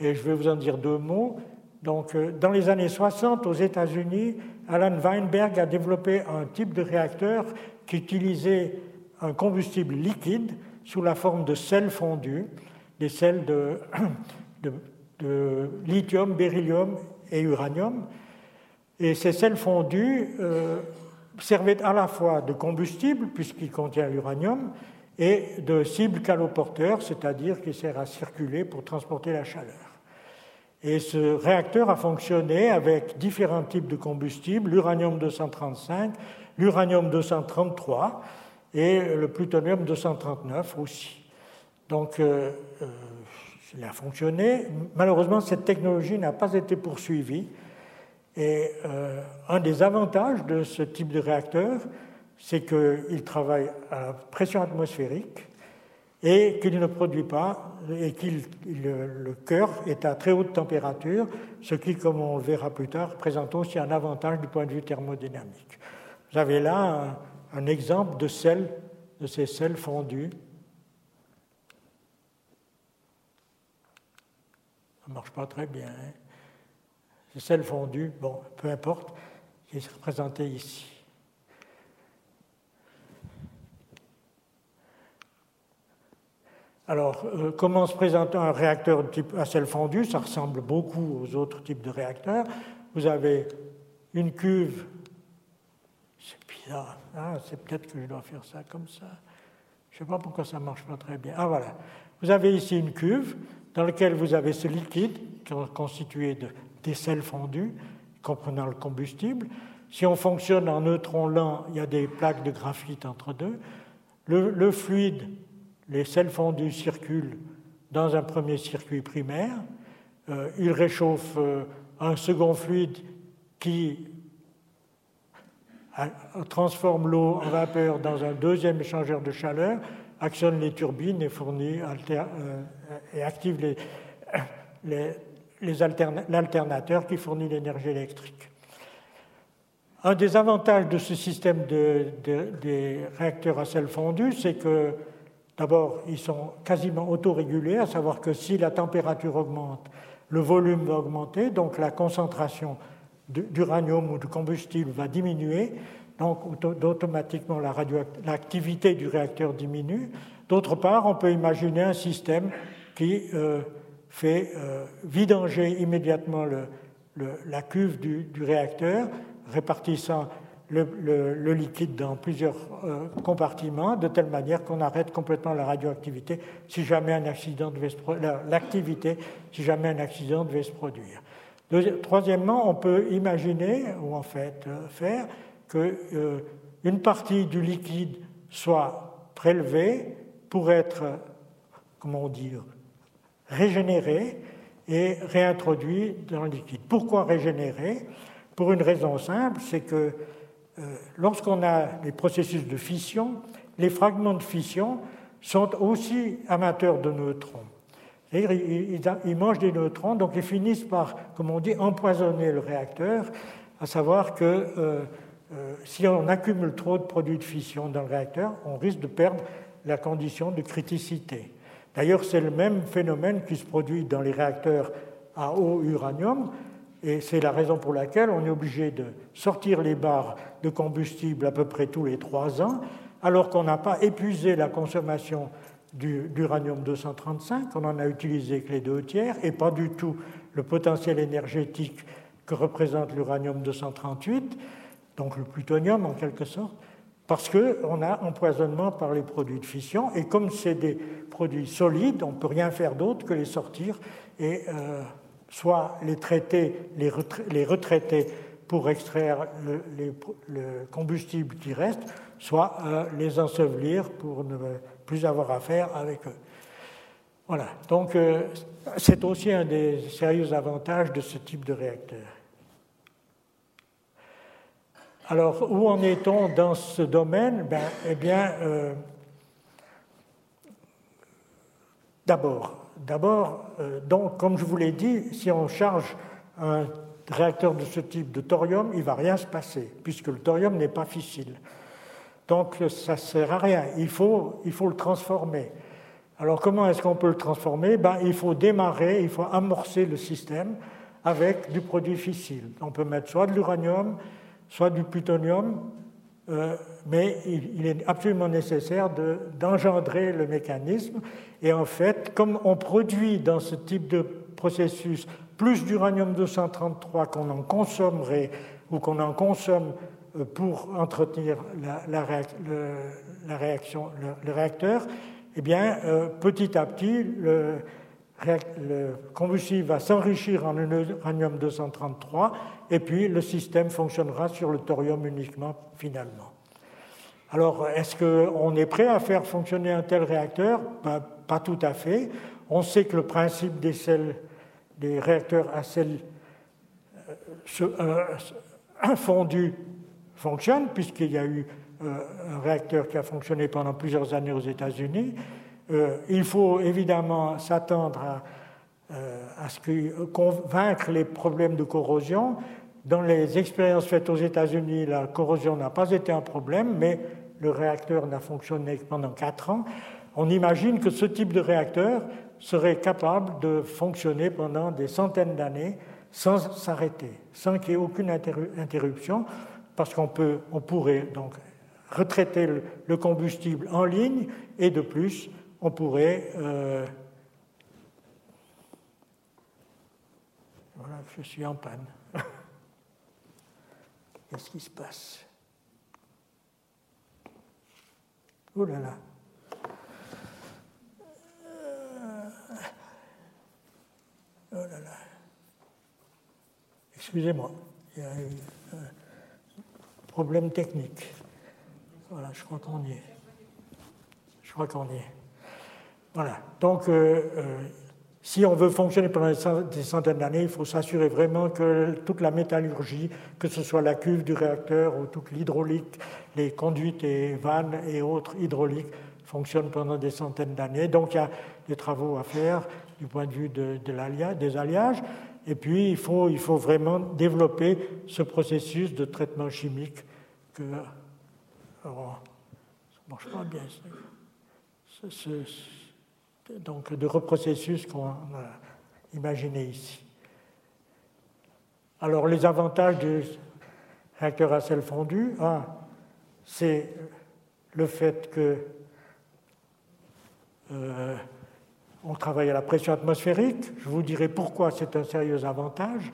et je vais vous en dire deux mots. Donc, dans les années soixante, aux États-Unis, Alan Weinberg a développé un type de réacteur qui utilisait un combustible liquide sous la forme de sels fondus, des sels de, de, de lithium, beryllium et uranium. Et ces sels fondus, euh, servait à la fois de combustible, puisqu'il contient l'uranium, et de cible caloporteur, c'est-à-dire qui sert à circuler pour transporter la chaleur. Et ce réacteur a fonctionné avec différents types de combustibles, l'uranium deux cent trente-cinq, l'uranium deux cent trente-trois et le plutonium deux cent trente-neuf aussi. Donc, euh, euh, il a fonctionné. Malheureusement, cette technologie n'a pas été poursuivie. Et euh, un des avantages de ce type de réacteur, c'est qu'il travaille à la pression atmosphérique et qu'il ne produit pas, et que le cœur est à très haute température, ce qui, comme on le verra plus tard, présente aussi un avantage du point de vue thermodynamique. Vous avez là un, un exemple de, sel, de ces sels fondus. Ça ne marche pas très bien. Hein. Ces sels fondus, bon, peu importe, qui est représenté ici. Alors, euh, comment se présente un réacteur de type à sel fondu? Ça ressemble beaucoup aux autres types de réacteurs. Vous avez une cuve. C'est bizarre. Hein, c'est peut-être que je dois faire ça comme ça. Je ne sais pas pourquoi ça ne marche pas très bien. Ah, voilà. Vous avez ici une cuve dans laquelle vous avez ce liquide constitué de, des sels fondus, comprenant le combustible. Si on fonctionne en neutrons lents, il y a des plaques de graphite entre deux. Le, le fluide... Les sels fondus circulent dans un premier circuit primaire. Euh, ils réchauffent euh, un second fluide qui a, transforme l'eau en vapeur dans un deuxième échangeur de chaleur, actionne les turbines et, fournit alter, euh, et active les, les, les alterna, l'alternateur qui fournit l'énergie électrique. Un des avantages de ce système de, de, des réacteurs à sel fondu, c'est que d'abord, ils sont quasiment autorégulés, à savoir que si la température augmente, le volume va augmenter, donc la concentration d'uranium ou de combustible va diminuer, donc automatiquement la radioact- l'activité du réacteur diminue. D'autre part, on peut imaginer un système qui euh, fait euh, vidanger immédiatement le, le, la cuve du, du réacteur, répartissant Le, le, le liquide dans plusieurs euh, compartiments, de telle manière qu'on arrête complètement la radioactivité si jamais un accident devait se pro- la, l'activité si jamais un accident devait se produire. Deuxi- troisièmement, on peut imaginer ou en fait euh, faire que euh, une partie du liquide soit prélevée pour être, comment dire, régénérée et réintroduite dans le liquide. Pourquoi régénérer? Pour une raison simple, c'est que lorsqu'on a les processus de fission, les fragments de fission sont aussi amateurs de neutrons. C'est-à-dire, ils mangent des neutrons, donc ils finissent par, comme on dit, empoisonner le réacteur, à savoir que euh, euh, si on accumule trop de produits de fission dans le réacteur, on risque de perdre la condition de criticité. D'ailleurs, c'est le même phénomène qui se produit dans les réacteurs à haut uranium, et c'est la raison pour laquelle on est obligé de sortir les barres de combustible à peu près tous les trois ans, alors qu'on n'a pas épuisé la consommation du, d'uranium deux cent trente-cinq, on n'en a utilisé que les deux tiers, et pas du tout le potentiel énergétique que représente l'uranium deux cent trente-huit, donc le plutonium en quelque sorte, parce qu'on a empoisonnement par les produits de fission, et comme c'est des produits solides, on ne peut rien faire d'autre que les sortir et... Euh, soit les traiter, les retraiter pour extraire le, les, le combustible qui reste, soit euh, les ensevelir pour ne plus avoir affaire avec eux. Voilà, donc euh, c'est aussi un des sérieux avantages de ce type de réacteur. Alors, où en est-on dans ce domaine? Ben, eh bien, euh, d'abord... D'abord, euh, donc, comme je vous l'ai dit, si on charge un réacteur de ce type de thorium, il ne va rien se passer, puisque le thorium n'est pas fissile. Donc, ça ne sert à rien. Il faut, il faut le transformer. Alors, comment est-ce qu'on peut le transformer? Ben, il faut démarrer, il faut amorcer le système avec du produit fissile. On peut mettre soit de l'uranium, soit du plutonium, euh, mais il, il est absolument nécessaire de, d'engendrer le mécanisme. Et en fait, comme on produit dans ce type de processus plus d'uranium deux cent trente-trois qu'on en consommerait ou qu'on en consomme pour entretenir la, la réa, le, la réaction, le, le réacteur, eh bien, euh, petit à petit, le, le combustible va s'enrichir en uranium deux cent trente-trois et puis le système fonctionnera sur le thorium uniquement, finalement. Alors, est-ce qu'on est prêt à faire fonctionner un tel réacteur? Ben, pas tout à fait. On sait que le principe des, selles, des réacteurs à sel euh, infondu fonctionne, puisqu'il y a eu euh, un réacteur qui a fonctionné pendant plusieurs années aux États-Unis. Euh, il faut évidemment s'attendre à, euh, à ce que, convaincre les problèmes de corrosion. Dans les expériences faites aux États-Unis, la corrosion n'a pas été un problème, mais le réacteur n'a fonctionné que pendant quatre ans. On imagine que ce type de réacteur serait capable de fonctionner pendant des centaines d'années sans s'arrêter, sans qu'il y ait aucune interruption, parce qu'on peut, on pourrait donc retraiter le combustible en ligne et de plus, on pourrait... Euh... Voilà, je suis en panne. Qu'est-ce qui se passe? Oh là là. Oh là là. Excusez-moi, il y a eu un problème technique. Voilà, je crois qu'on y est. Je crois qu'on y est. Voilà, donc euh, euh, si on veut fonctionner pendant des centaines d'années, il faut s'assurer vraiment que toute la métallurgie, que ce soit la cuve du réacteur ou toute l'hydraulique, les conduites et vannes et autres hydrauliques fonctionnent pendant des centaines d'années. Donc il y a des travaux à faire du point de vue de, de l'alia, des alliages. Et puis, il faut, il faut vraiment développer ce processus de traitement chimique que... Alors, ça ne marche pas bien. Ce, ce, ce, donc, de reprocessus qu'on a imaginé ici. Alors, les avantages du réacteur à sel fondu, ah, c'est le fait que... Euh, On travaille à la pression atmosphérique. Je vous dirai pourquoi c'est un sérieux avantage.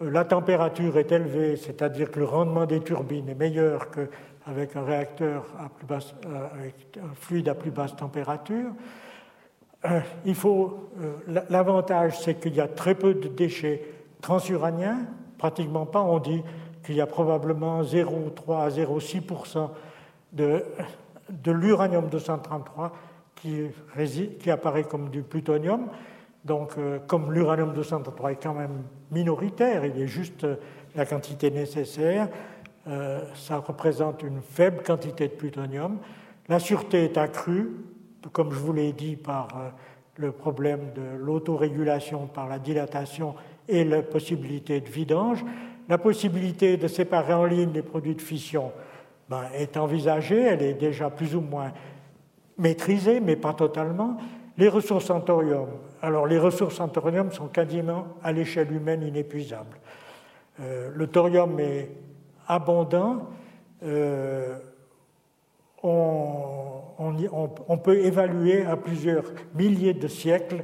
La température est élevée, c'est-à-dire que le rendement des turbines est meilleur qu'avec un réacteur à plus basse, avec un fluide à plus basse température. Il faut, l'avantage, c'est qu'il y a très peu de déchets transuraniens, pratiquement pas. On dit qu'il y a probablement zéro virgule trois à zéro virgule six pour cent de, de l'uranium deux cent trente-trois Qui, réside, qui apparaît comme du plutonium. Donc, euh, comme l'uranium deux cent trente-trois est quand même minoritaire, il est juste euh, la quantité nécessaire, euh, ça représente une faible quantité de plutonium. La sûreté est accrue, comme je vous l'ai dit, par euh, le problème de l'autorégulation, par la dilatation et la possibilité de vidange. La possibilité de séparer en ligne les produits de fission ben, est envisagée, elle est déjà plus ou moins... maîtrisée, mais pas totalement. Les ressources en thorium. Alors, les ressources en thorium sont quasiment à l'échelle humaine inépuisables. Euh, le thorium est abondant. Euh, on, on, on, on peut évaluer à plusieurs milliers de siècles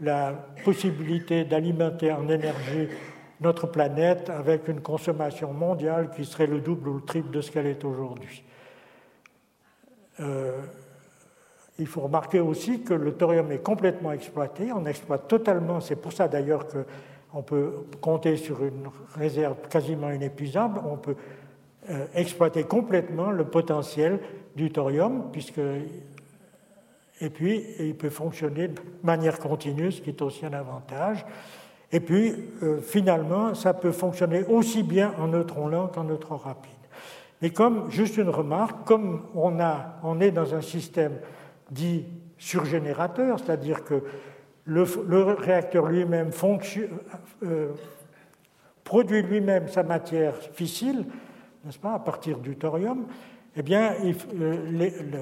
la possibilité d'alimenter en énergie notre planète avec une consommation mondiale qui serait le double ou le triple de ce qu'elle est aujourd'hui. Euh, Il faut remarquer aussi que le thorium est complètement exploité, on exploite totalement, c'est pour ça d'ailleurs qu'on peut compter sur une réserve quasiment inépuisable, on peut euh, exploiter complètement le potentiel du thorium, puisque... et puis il peut fonctionner de manière continue, ce qui est aussi un avantage. Et puis euh, finalement, ça peut fonctionner aussi bien en neutron lent qu'en neutron rapide. Mais comme, juste une remarque, comme on, a, on est dans un système dit surgénérateur, c'est-à-dire que le, le réacteur lui-même fonction, euh, produit lui-même sa matière fissile, n'est-ce pas, à partir du thorium, eh bien, il, euh, les, le,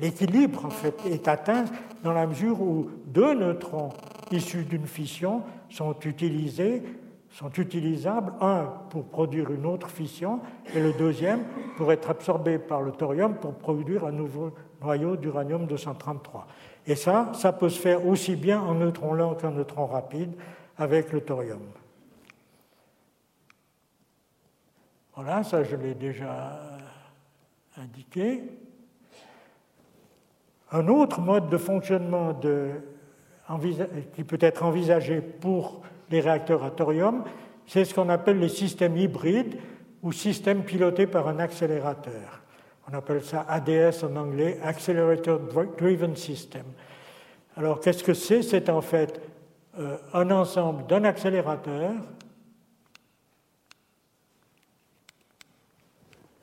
l'équilibre, en fait, est atteint dans la mesure où deux neutrons issus d'une fission sont utilisés, sont utilisables, un pour produire une autre fission, et le deuxième pour être absorbé par le thorium pour produire un nouveau noyau d'uranium deux cent trente-trois. Et ça, ça peut se faire aussi bien en neutron lent qu'en neutron rapide avec le thorium. Voilà, ça je l'ai déjà indiqué. Un autre mode de fonctionnement de, envisa, qui peut être envisagé pour les réacteurs à thorium, c'est ce qu'on appelle les systèmes hybrides ou systèmes pilotés par un accélérateur. On appelle ça A D S en anglais, Accelerator Driven System. Alors, qu'est-ce que c'est? C'est en fait euh, un ensemble d'un accélérateur.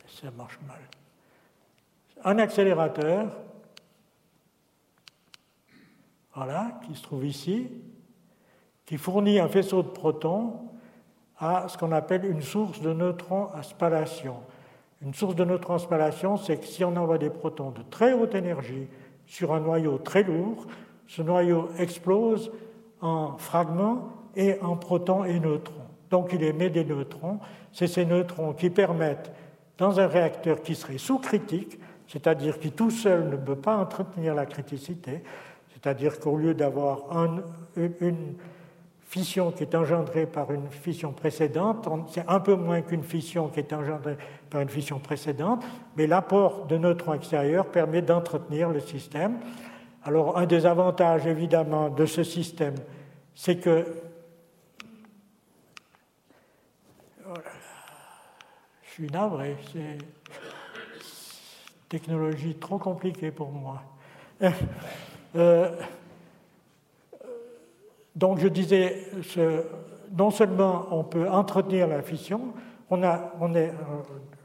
Ça marche mal. Un accélérateur, voilà, qui se trouve ici, qui fournit un faisceau de protons à ce qu'on appelle une source de neutrons à spallation. Une source de neutrons à spallation, c'est que si on envoie des protons de très haute énergie sur un noyau très lourd, ce noyau explose en fragments et en protons et neutrons. Donc il émet des neutrons. C'est ces neutrons qui permettent, dans un réacteur qui serait sous critique, c'est-à-dire qui tout seul ne peut pas entretenir la criticité, c'est-à-dire qu'au lieu d'avoir un, une fission qui est engendrée par une fission précédente, c'est un peu moins qu'une fission qui est engendrée par une fission précédente, mais l'apport de neutrons extérieurs permet d'entretenir le système. Alors, un des avantages, évidemment, de ce système, c'est que... Oh là là, je suis navré, c'est une technologie trop compliquée pour moi. Euh, donc je disais, ce, non seulement on peut entretenir la fission, on a, on est, euh,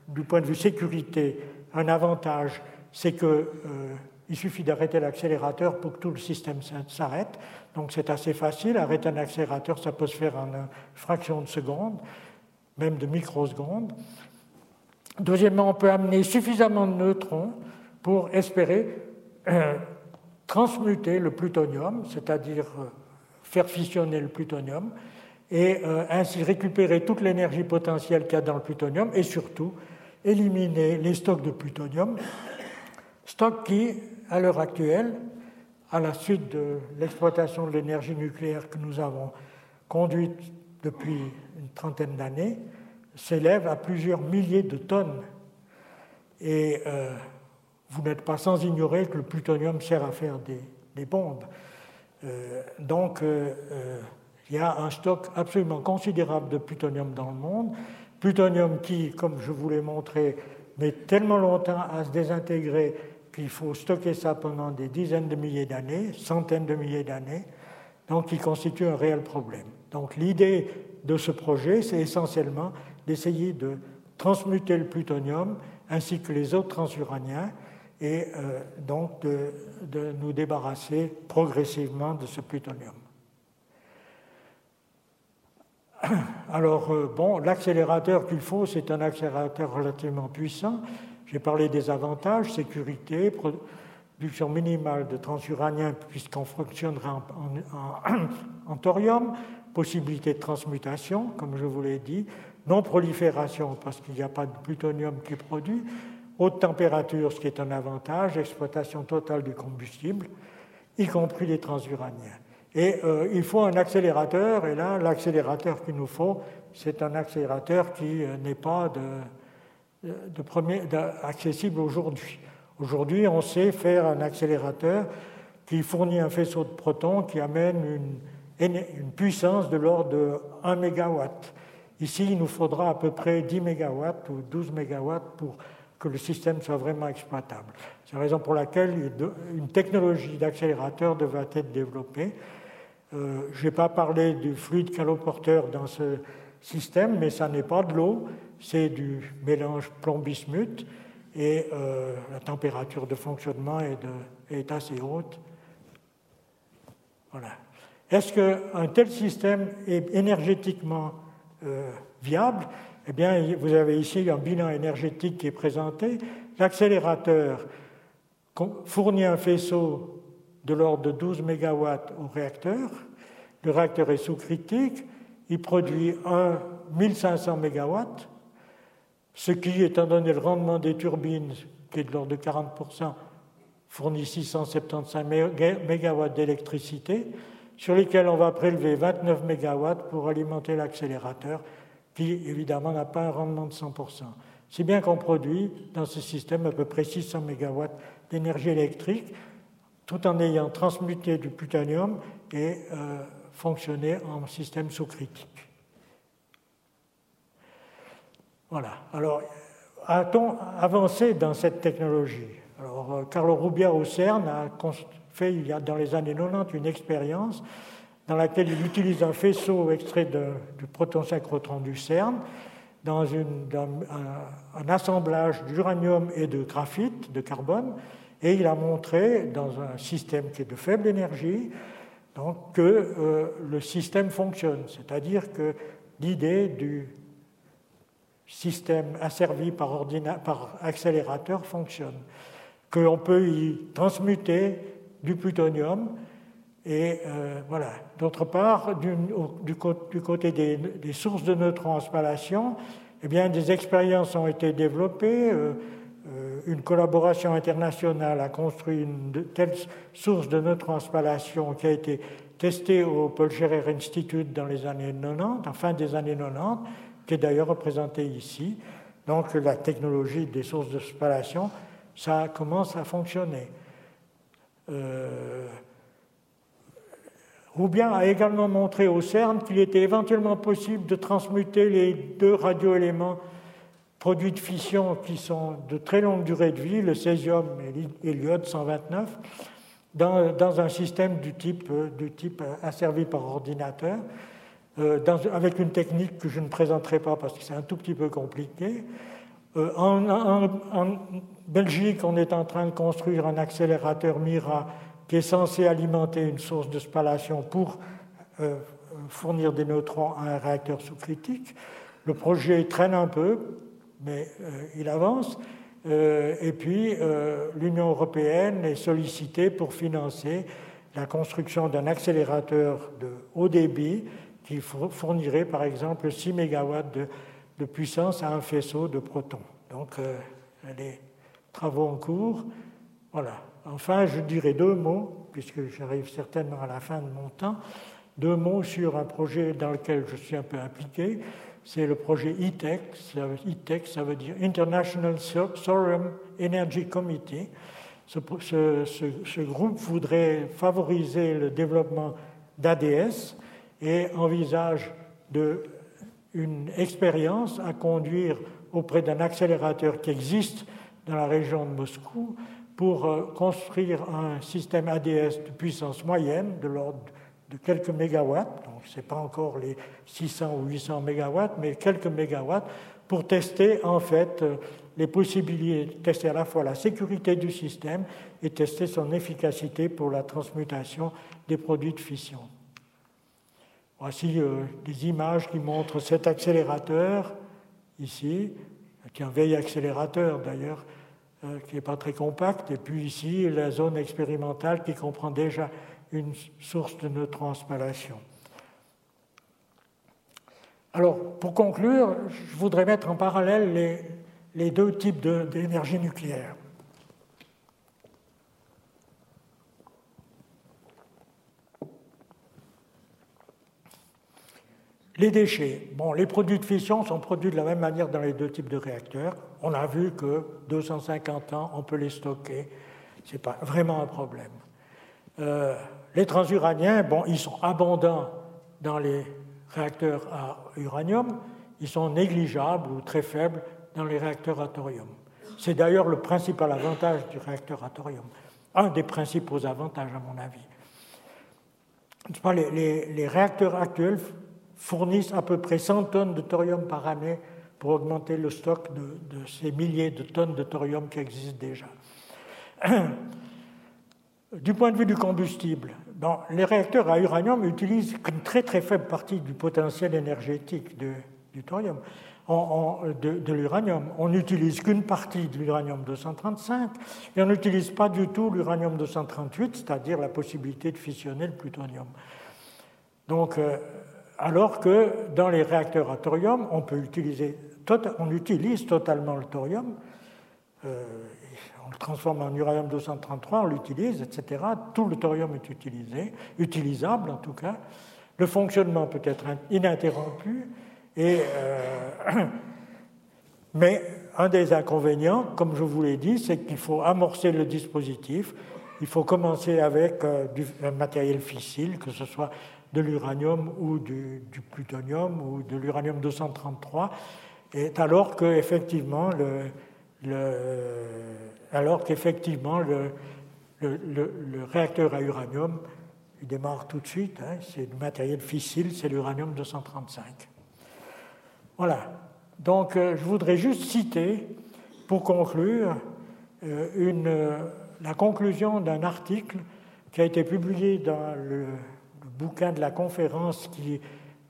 du point de vue sécurité, un avantage, c'est qu'il euh, suffit d'arrêter l'accélérateur pour que tout le système s'arrête. Donc c'est assez facile, arrêter un accélérateur, ça peut se faire en une fraction de seconde, même de microsecondes. Deuxièmement, on peut amener suffisamment de neutrons pour espérer... Euh, transmuter le plutonium, c'est-à-dire faire fissionner le plutonium, et euh, ainsi récupérer toute l'énergie potentielle qu'il y a dans le plutonium, et surtout éliminer les stocks de plutonium, stocks qui, à l'heure actuelle, à la suite de l'exploitation de l'énergie nucléaire que nous avons conduite depuis une trentaine d'années, s'élèvent à plusieurs milliers de tonnes. Et... Euh, Vous n'êtes pas sans ignorer que le plutonium sert à faire des, des bombes. Euh, donc, euh, euh, il y a un stock absolument considérable de plutonium dans le monde. Plutonium qui, comme je vous l'ai montré, met tellement longtemps à se désintégrer qu'il faut stocker ça pendant des dizaines de milliers d'années, centaines de milliers d'années, donc qui constitue un réel problème. Donc, l'idée de ce projet, c'est essentiellement d'essayer de transmuter le plutonium ainsi que les autres transuraniens, et euh, donc de, de nous débarrasser progressivement de ce plutonium. Alors, euh, bon, l'accélérateur qu'il faut, c'est un accélérateur relativement puissant. J'ai parlé des avantages, sécurité, production minimale de transuraniens, puisqu'on fonctionnerait en, en, en, en thorium, possibilité de transmutation, comme je vous l'ai dit, non-prolifération, parce qu'il n'y a pas de plutonium qui est produit, haute température, ce qui est un avantage, exploitation totale du combustible, y compris les transuraniens. Et euh, il faut un accélérateur, et là, l'accélérateur qu'il nous faut, c'est un accélérateur qui euh, n'est pas de, de premier, de, accessible aujourd'hui. Aujourd'hui, on sait faire un accélérateur qui fournit un faisceau de protons qui amène une, une puissance de l'ordre de un mégawatt. Ici, il nous faudra à peu près dix mégawatts ou douze mégawatts pour... que le système soit vraiment exploitable. C'est la raison pour laquelle une technologie d'accélérateur devra être développée. Euh, je n'ai pas parlé du fluide caloporteur dans ce système, mais ça n'est pas de l'eau, c'est du mélange plomb-bismuth, et euh, la température de fonctionnement est, de, est assez haute. Voilà. Est-ce qu'un tel système est énergétiquement euh, viable ? Eh bien, vous avez ici un bilan énergétique qui est présenté. L'accélérateur fournit un faisceau de l'ordre de douze mégawatts au réacteur. Le réacteur est sous critique. Il produit mille cinq cents mégawatts, ce qui, étant donné le rendement des turbines, qui est de l'ordre de quarante pour cent, fournit six cent soixante-quinze mégawatts d'électricité, sur lesquels on va prélever vingt-neuf mégawatts pour alimenter l'accélérateur, qui évidemment n'a pas un rendement de cent pour cent. Si bien qu'on produit dans ce système à peu près six cents mégawatts d'énergie électrique, tout en ayant transmuté du plutonium et euh, fonctionné en système sous-critique. Voilà. Alors, a-t-on avancé dans cette technologie ? Alors, euh, Carlo Rubia au CERN a fait, il y a dans les années quatre-vingt-dix, une expérience dans laquelle il utilise un faisceau extrait de, du proton-synchrotron du CERN dans, une, dans un, un assemblage d'uranium et de graphite, de carbone, et il a montré, dans un système qui est de faible énergie, donc, que euh, le système fonctionne. C'est-à-dire que l'idée du système asservi par, ordina... par accélérateur fonctionne, qu'on peut y transmuter du plutonium, et euh, voilà. D'autre part, du, du, du côté des, des sources de neutrons en spallation, eh bien, des expériences ont été développées. Euh, euh, une collaboration internationale a construit une de, telle source de neutrons en spallation qui a été testée au Paul Scherrer Institute dans les années quatre-vingt-dix, en fin des années quatre-vingt-dix, qui est d'ailleurs représentée ici. Donc, la technologie des sources de spallation, ça commence à fonctionner. Euh, Rubia a également montré au CERN qu'il était éventuellement possible de transmuter les deux radioéléments produits de fission qui sont de très longue durée de vie, le césium et l'iode cent vingt-neuf, dans, dans un système du type, du type asservi par ordinateur, euh, dans, avec une technique que je ne présenterai pas parce que c'est un tout petit peu compliqué. Euh, en, en, en Belgique, on est en train de construire un accélérateur MIRA qui est censé alimenter une source de spallation pour euh, fournir des neutrons à un réacteur sous-critique. Le projet traîne un peu, mais euh, il avance. Euh, et puis, euh, l'Union européenne est sollicitée pour financer la construction d'un accélérateur de haut débit qui fournirait, par exemple, six mégawatts de, de puissance à un faisceau de protons. Donc, euh, les travaux en cours, voilà. Enfin, je dirais deux mots, puisque j'arrive certainement à la fin de mon temps, deux mots sur un projet dans lequel je suis un peu impliqué. C'est le projet I T E C. I T E C, ça veut dire International Thorium Energy Committee. Ce, ce, ce, ce groupe voudrait favoriser le développement d'A D S et envisage de, une expérience à conduire auprès d'un accélérateur qui existe dans la région de Moscou, pour construire un système A D S de puissance moyenne, de l'ordre de quelques mégawatts, donc ce n'est pas encore les six cents ou huit cents mégawatts, mais quelques mégawatts, pour tester en fait les possibilités, tester à la fois la sécurité du système et tester son efficacité pour la transmutation des produits de fission. Voici euh, des images qui montrent cet accélérateur, ici, qui est un vieil accélérateur d'ailleurs, qui n'est pas très compacte, et puis ici, la zone expérimentale qui comprend déjà une source de neutrons en spallation. Alors, pour conclure, je voudrais mettre en parallèle les, les deux types de, d'énergie nucléaire. Les déchets. Bon, les produits de fission sont produits de la même manière dans les deux types de réacteurs. On a vu que deux cent cinquante ans, on peut les stocker. Ce n'est pas vraiment un problème. Euh, les transuraniens, bon, ils sont abondants dans les réacteurs à uranium. Ils sont négligeables ou très faibles dans les réacteurs à thorium. C'est d'ailleurs le principal avantage du réacteur à thorium. Un des principaux avantages, à mon avis. Les, les, les réacteurs actuels fournissent à peu près cent tonnes de thorium par année pour augmenter le stock de, de ces milliers de tonnes de thorium qui existent déjà. Du point de vue du combustible, bon, les réacteurs à uranium utilisent qu'une très très faible partie du potentiel énergétique de, du thorium, on, on, de, de l'uranium. On n'utilise qu'une partie de l'uranium deux cent trente-cinq et on n'utilise pas du tout l'uranium deux cent trente-huit, c'est-à-dire la possibilité de fissionner le plutonium. Donc, euh, alors que dans les réacteurs à thorium, on, peut utiliser, on utilise totalement le thorium, euh, on le transforme en uranium deux cent trente-trois, on l'utilise, et cetera. Tout le thorium est utilisé, utilisable en tout cas. Le fonctionnement peut être ininterrompu Et, euh, mais un des inconvénients, comme je vous l'ai dit, c'est qu'il faut amorcer le dispositif. Il faut commencer avec euh, du matériel fissile, que ce soit de l'uranium ou du, du plutonium ou de l'uranium deux cent trente-trois, et alors que effectivement le, le alors qu'effectivement le, le, le, le réacteur à uranium, il démarre tout de suite. Hein, c'est du matériel fissile, c'est l'uranium deux cent trente-cinq. Voilà. Donc, euh, je voudrais juste citer, pour conclure, euh, une euh, la conclusion d'un article qui a été publié dans le, le bouquin de la conférence qui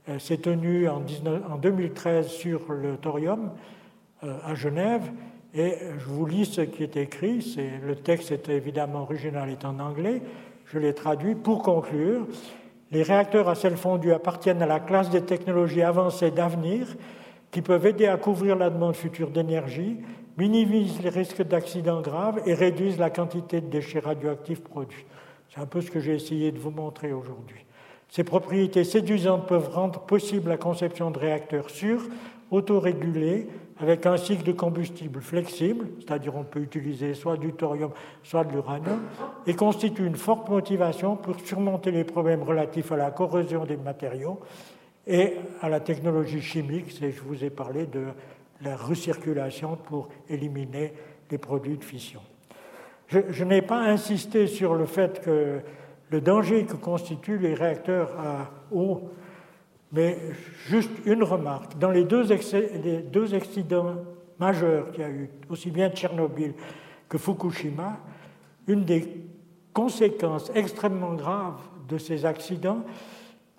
euh, s'est tenue en, dix-neuf, en deux mille treize sur le thorium euh, à Genève. Et je vous lis ce qui est écrit. C'est, le texte est évidemment original, est en anglais. Je l'ai traduit. Pour conclure, les réacteurs à sel fondu appartiennent à la classe des technologies avancées d'avenir qui peuvent aider à couvrir la demande future d'énergie, minimisent les risques d'accidents graves et réduisent la quantité de déchets radioactifs produits. C'est un peu ce que j'ai essayé de vous montrer aujourd'hui. Ces propriétés séduisantes peuvent rendre possible la conception de réacteurs sûrs, autorégulés, avec un cycle de combustible flexible, c'est-à-dire on peut utiliser soit du thorium, soit de l'uranium, et constituent une forte motivation pour surmonter les problèmes relatifs à la corrosion des matériaux et à la technologie chimique. C'est, je vous ai parlé de la recirculation pour éliminer les produits de fission. Je, je n'ai pas insisté sur le fait que le danger que constituent les réacteurs à eau, mais juste une remarque. Dans les deux, excès, les deux accidents majeurs qu'il y a eu, aussi bien Tchernobyl que Fukushima, une des conséquences extrêmement graves de ces accidents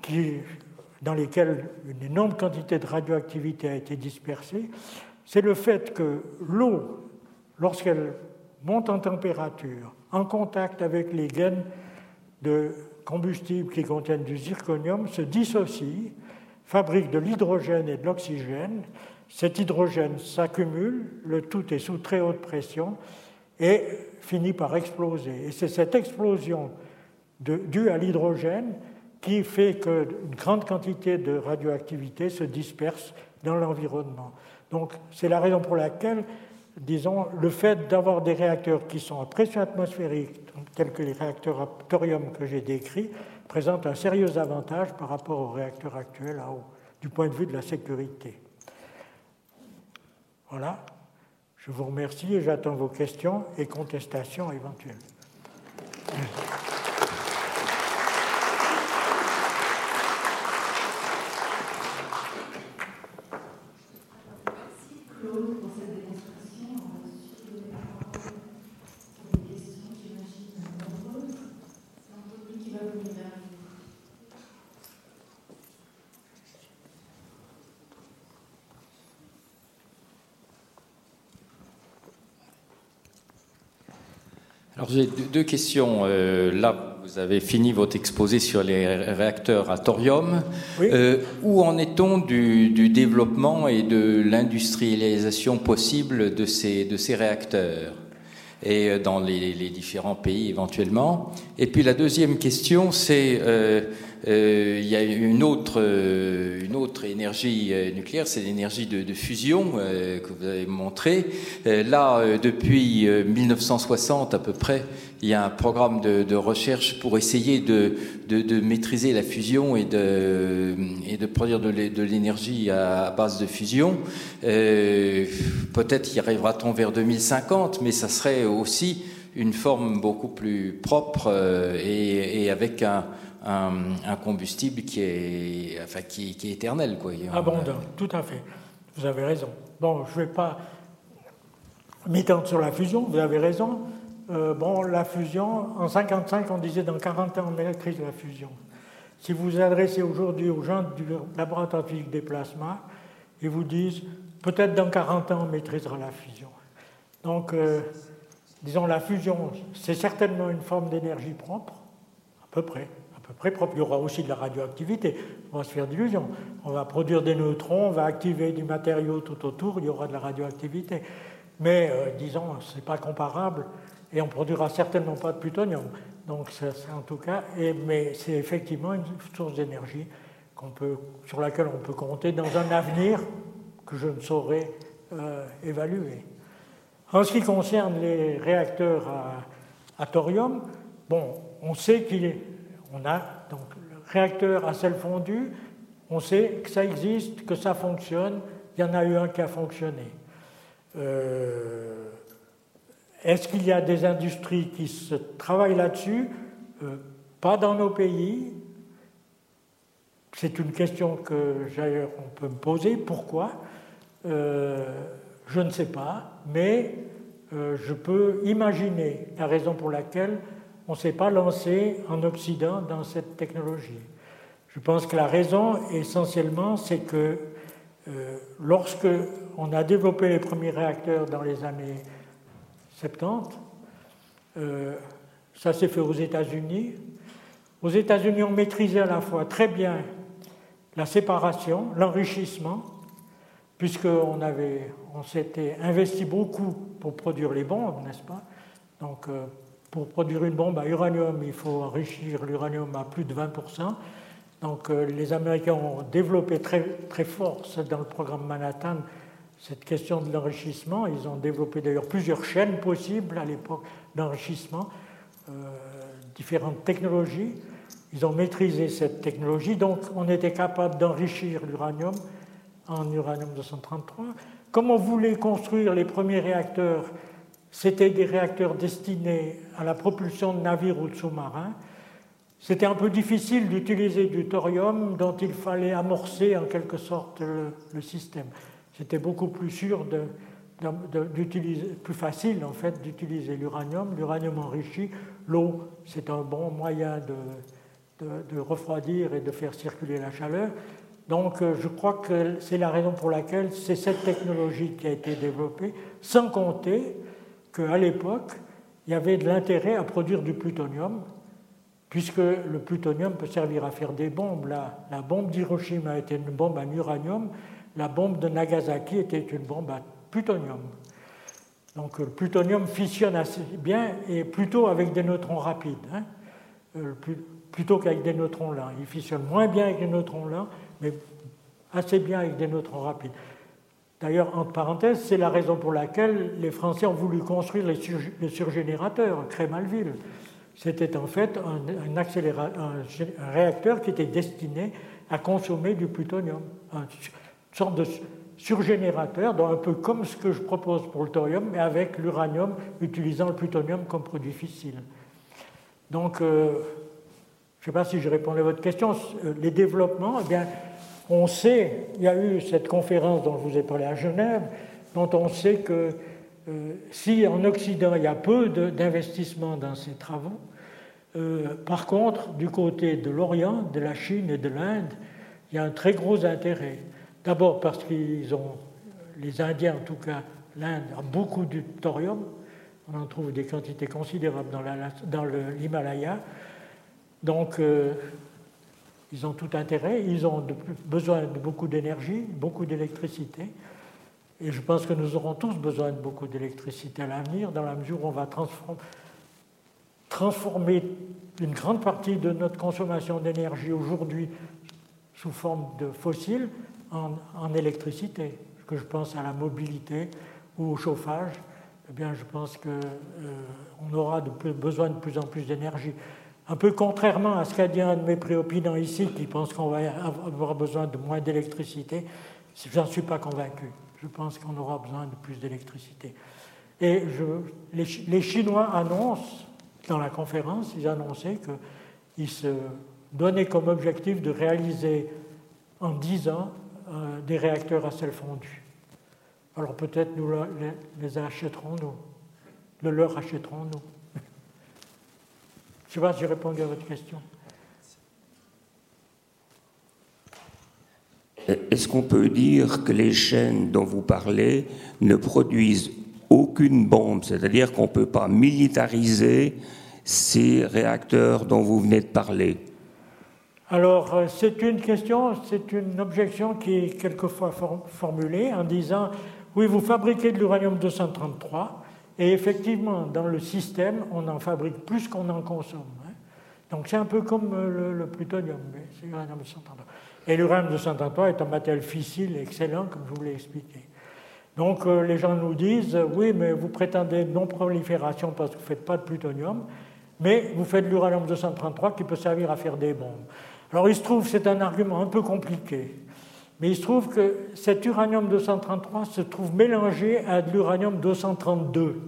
qui... dans lesquels une énorme quantité de radioactivité a été dispersée, c'est le fait que l'eau, lorsqu'elle monte en température, en contact avec les gaines de combustible qui contiennent du zirconium, se dissocie, fabrique de l'hydrogène et de l'oxygène. Cet hydrogène s'accumule, le tout est sous très haute pression et finit par exploser. Et c'est cette explosion de, due à l'hydrogène qui fait qu'une grande quantité de radioactivité se disperse dans l'environnement. Donc, c'est la raison pour laquelle, disons, le fait d'avoir des réacteurs qui sont à pression atmosphérique, tels que les réacteurs à thorium que j'ai décrits, présente un sérieux avantage par rapport aux réacteurs actuels à eau, du point de vue de la sécurité. Voilà. Je vous remercie et j'attends vos questions et contestations éventuelles. Alors, j'ai deux questions. Euh, là, vous avez fini votre exposé sur les réacteurs à thorium. Oui. Euh, où en est-on du, du développement et de l'industrialisation possible de ces, de ces réacteurs et dans les, les différents pays éventuellement? Et puis la deuxième question, c'est euh, euh, il y a une autre, euh, une autre énergie euh, nucléaire, c'est l'énergie de, de fusion euh, que vous avez montrée. Euh, là, euh, depuis euh, mille neuf cent soixante à peu près, il y a un programme de, de recherche pour essayer de, de, de maîtriser la fusion et de, et de produire de, de l'énergie à, à base de fusion. Euh, peut-être y arrivera-t-on vers deux mille cinquante, mais ça serait aussi une forme beaucoup plus propre euh, et, et avec un, un, un combustible qui est, enfin, qui, qui est éternel, quoi. Abondant, euh... tout à fait. Vous avez raison. Bon, je ne vais pas m'étendre sur la fusion, vous avez raison. Euh, bon, la fusion, en cinquante-cinq, on disait dans quarante ans, on met la crise de la fusion. Si vous vous adressez aujourd'hui aux gens du laboratoire physique des plasmas, ils vous disent peut-être dans quarante ans, on maîtrisera la fusion. Donc, euh, disons, la fusion, c'est certainement une forme d'énergie propre, à peu près, à peu près propre. Il y aura aussi de la radioactivité, on va se faire d'illusions. On va produire des neutrons, on va activer du matériau tout autour, il y aura de la radioactivité. Mais, euh, disons, ce n'est pas comparable et on ne produira certainement pas de plutonium. Donc, ça, c'est en tout cas, et, mais c'est effectivement une source d'énergie qu'on peut, sur laquelle on peut compter dans un avenir que je ne saurais euh, évaluer. En ce qui concerne les réacteurs à, à thorium, bon, on sait qu'il est, on a donc le réacteur à sel fondu, on sait que ça existe, que ça fonctionne. Il y en a eu un qui a fonctionné. Euh, est-ce qu'il y a des industries qui se travaillent là-dessus? euh, Pas dans nos pays. C'est une question que d'ailleurs on peut me poser. Pourquoi? euh, Je ne sais pas, mais euh, je peux imaginer la raison pour laquelle on ne s'est pas lancé en Occident dans cette technologie. Je pense que la raison, essentiellement, c'est que euh, lorsque on a développé les premiers réacteurs dans les années soixante-dix, euh, ça s'est fait aux États-Unis. Aux États-Unis, on maîtrisait à la fois très bien la séparation, l'enrichissement, puisqu'on avait, on s'était investi beaucoup pour produire les bombes, n'est-ce pas? Donc, euh, pour produire une bombe à uranium, il faut enrichir l'uranium à plus de vingt pour cent. Donc, euh, les Américains ont développé très, très fort dans le programme Manhattan cette question de l'enrichissement. Ils ont développé d'ailleurs plusieurs chaînes possibles à l'époque d'enrichissement, euh, différentes technologies. Ils ont maîtrisé cette technologie. Donc, on était capable d'enrichir l'uranium en uranium deux cent trente-trois. Comme on voulait construire les premiers réacteurs, c'était des réacteurs destinés à la propulsion de navires ou de sous-marins. C'était un peu difficile d'utiliser du thorium dont il fallait amorcer en quelque sorte le, le système. C'était beaucoup plus sûr de, de, de, d'utiliser, plus facile en fait d'utiliser l'uranium, l'uranium enrichi. L'eau, c'est un bon moyen de, de, de refroidir et de faire circuler la chaleur. Donc je crois que c'est la raison pour laquelle c'est cette technologie qui a été développée, sans compter qu'à l'époque, il y avait de l'intérêt à produire du plutonium, puisque le plutonium peut servir à faire des bombes. La, la bombe d'Hiroshima était une bombe en uranium, la bombe de Nagasaki était une bombe à plutonium. Donc le plutonium fissionne assez bien, et plutôt avec des neutrons rapides, hein, plutôt qu'avec des neutrons lents. Il fissionne moins bien avec des neutrons lents, mais assez bien avec des neutrons rapides. D'ailleurs, entre parenthèses, c'est la raison pour laquelle les Français ont voulu construire les, sur, les surgénérateurs, Crémalville. C'était en fait un, un, accéléra, un, un réacteur qui était destiné à consommer du plutonium, une sorte de surgénérateur, donc un peu comme ce que je propose pour le thorium, mais avec l'uranium, utilisant le plutonium comme produit fissile. Donc, euh, je ne sais pas si je répondais à votre question. Les développements, eh bien, on sait, il y a eu cette conférence dont je vous ai parlé à Genève, dont on sait que euh, si en Occident, il y a peu de, d'investissement dans ces travaux, euh, par contre, du côté de l'Orient, de la Chine et de l'Inde, il y a un très gros intérêt. D'abord parce qu'ils ont, les Indiens en tout cas, l'Inde a beaucoup de thorium, on en trouve des quantités considérables dans, la, dans le, l'Himalaya. Donc, euh, ils ont tout intérêt, ils ont de, besoin de beaucoup d'énergie, beaucoup d'électricité. Et je pense que nous aurons tous besoin de beaucoup d'électricité à l'avenir, dans la mesure où on va transform, transformer une grande partie de notre consommation d'énergie aujourd'hui sous forme de fossiles en, en électricité. Que je pense à la mobilité ou au chauffage, eh bien, je pense qu'on euh, aura de plus, besoin de plus en plus d'énergie. Un peu contrairement à ce qu'a dit un de mes préopinants ici, qui pense qu'on va avoir besoin de moins d'électricité, j'en suis pas convaincu. Je pense qu'on aura besoin de plus d'électricité. Et je, les, les Chinois annoncent, dans la conférence, ils annonçaient qu'ils se donnaient comme objectif de réaliser en dix ans euh, des réacteurs à sel fondu. Alors peut-être nous les, les achèterons-nous, le leur achèterons-nous. Je ne sais pas si j'ai répondu à votre question. Est-ce qu'on peut dire que les chaînes dont vous parlez ne produisent aucune bombe? C'est-à-dire qu'on ne peut pas militariser ces réacteurs dont vous venez de parler? Alors, c'est une question, c'est une objection qui est quelquefois formulée en disant « Oui, vous fabriquez de l'uranium deux cent trente-trois ». Et effectivement, dans le système, on en fabrique plus qu'on en consomme. Donc c'est un peu comme le, le plutonium, mais c'est l'uranium deux cent trente-trois. Et l'uranium deux cent trente-trois est un matériel fissile excellent, comme je vous l'ai expliqué. Donc euh, les gens nous disent, oui, mais vous prétendez non-prolifération parce que vous ne faites pas de plutonium, mais vous faites de l'uranium deux cent trente-trois qui peut servir à faire des bombes. Alors il se trouve, c'est un argument un peu compliqué, mais il se trouve que cet uranium deux cent trente-trois se trouve mélangé à de l'uranium deux cent trente-deux.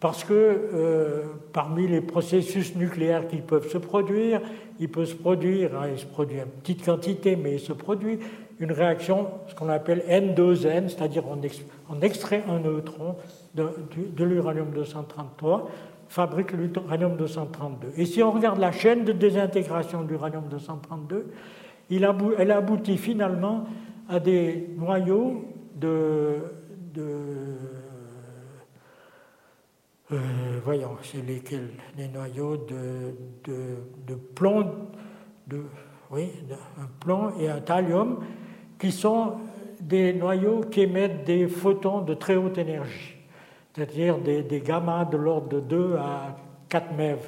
Parce que euh, parmi les processus nucléaires qui peuvent se produire, il peut se produire, hein, il se produit en petite quantité, mais il se produit une réaction, ce qu'on appelle N deux N, c'est-à-dire on, ex, on extrait un neutron de, de, de l'uranium deux cent trente-trois, fabrique l'uranium deux cent trente-deux. Et si on regarde la chaîne de désintégration de l'uranium deux cent trente-deux, il abou, elle aboutit finalement à des noyaux de... de Euh, voyons, c'est lesquels les noyaux de, de, de plomb, de, oui, de, un plomb et un thallium, qui sont des noyaux qui émettent des photons de très haute énergie, c'est-à-dire des, des gammas de l'ordre de deux à quatre MeV.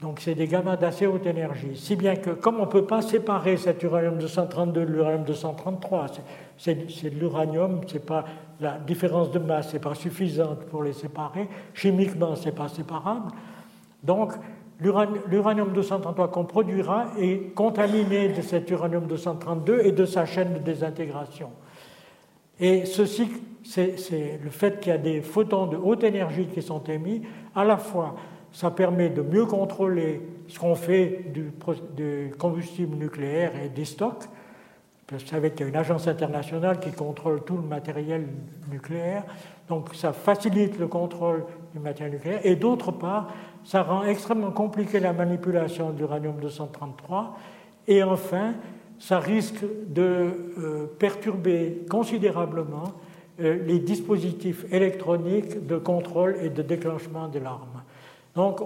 Donc c'est des gammas d'assez haute énergie, si bien que comme on ne peut pas séparer cet uranium deux cent trente-deux de l'uranium deux cent trente-trois, c'est, c'est, c'est de l'uranium, c'est pas... La différence de masse n'est pas suffisante pour les séparer. Chimiquement, ce n'est pas séparable. Donc, l'uranium deux cent trente-trois qu'on produira est contaminé de cet uranium deux cent trente-deux et de sa chaîne de désintégration. Et ceci, c'est, c'est le fait qu'il y a des photons de haute énergie qui sont émis. À la fois, ça permet de mieux contrôler ce qu'on fait du, du combustible nucléaire et des stocks. Vous savez qu'il y a une agence internationale qui contrôle tout le matériel nucléaire, donc ça facilite le contrôle du matériel nucléaire. Et d'autre part, ça rend extrêmement compliquée la manipulation de l'uranium deux cent trente-trois. Et enfin, ça risque de euh, perturber considérablement euh, les dispositifs électroniques de contrôle et de déclenchement de l'arme. Donc,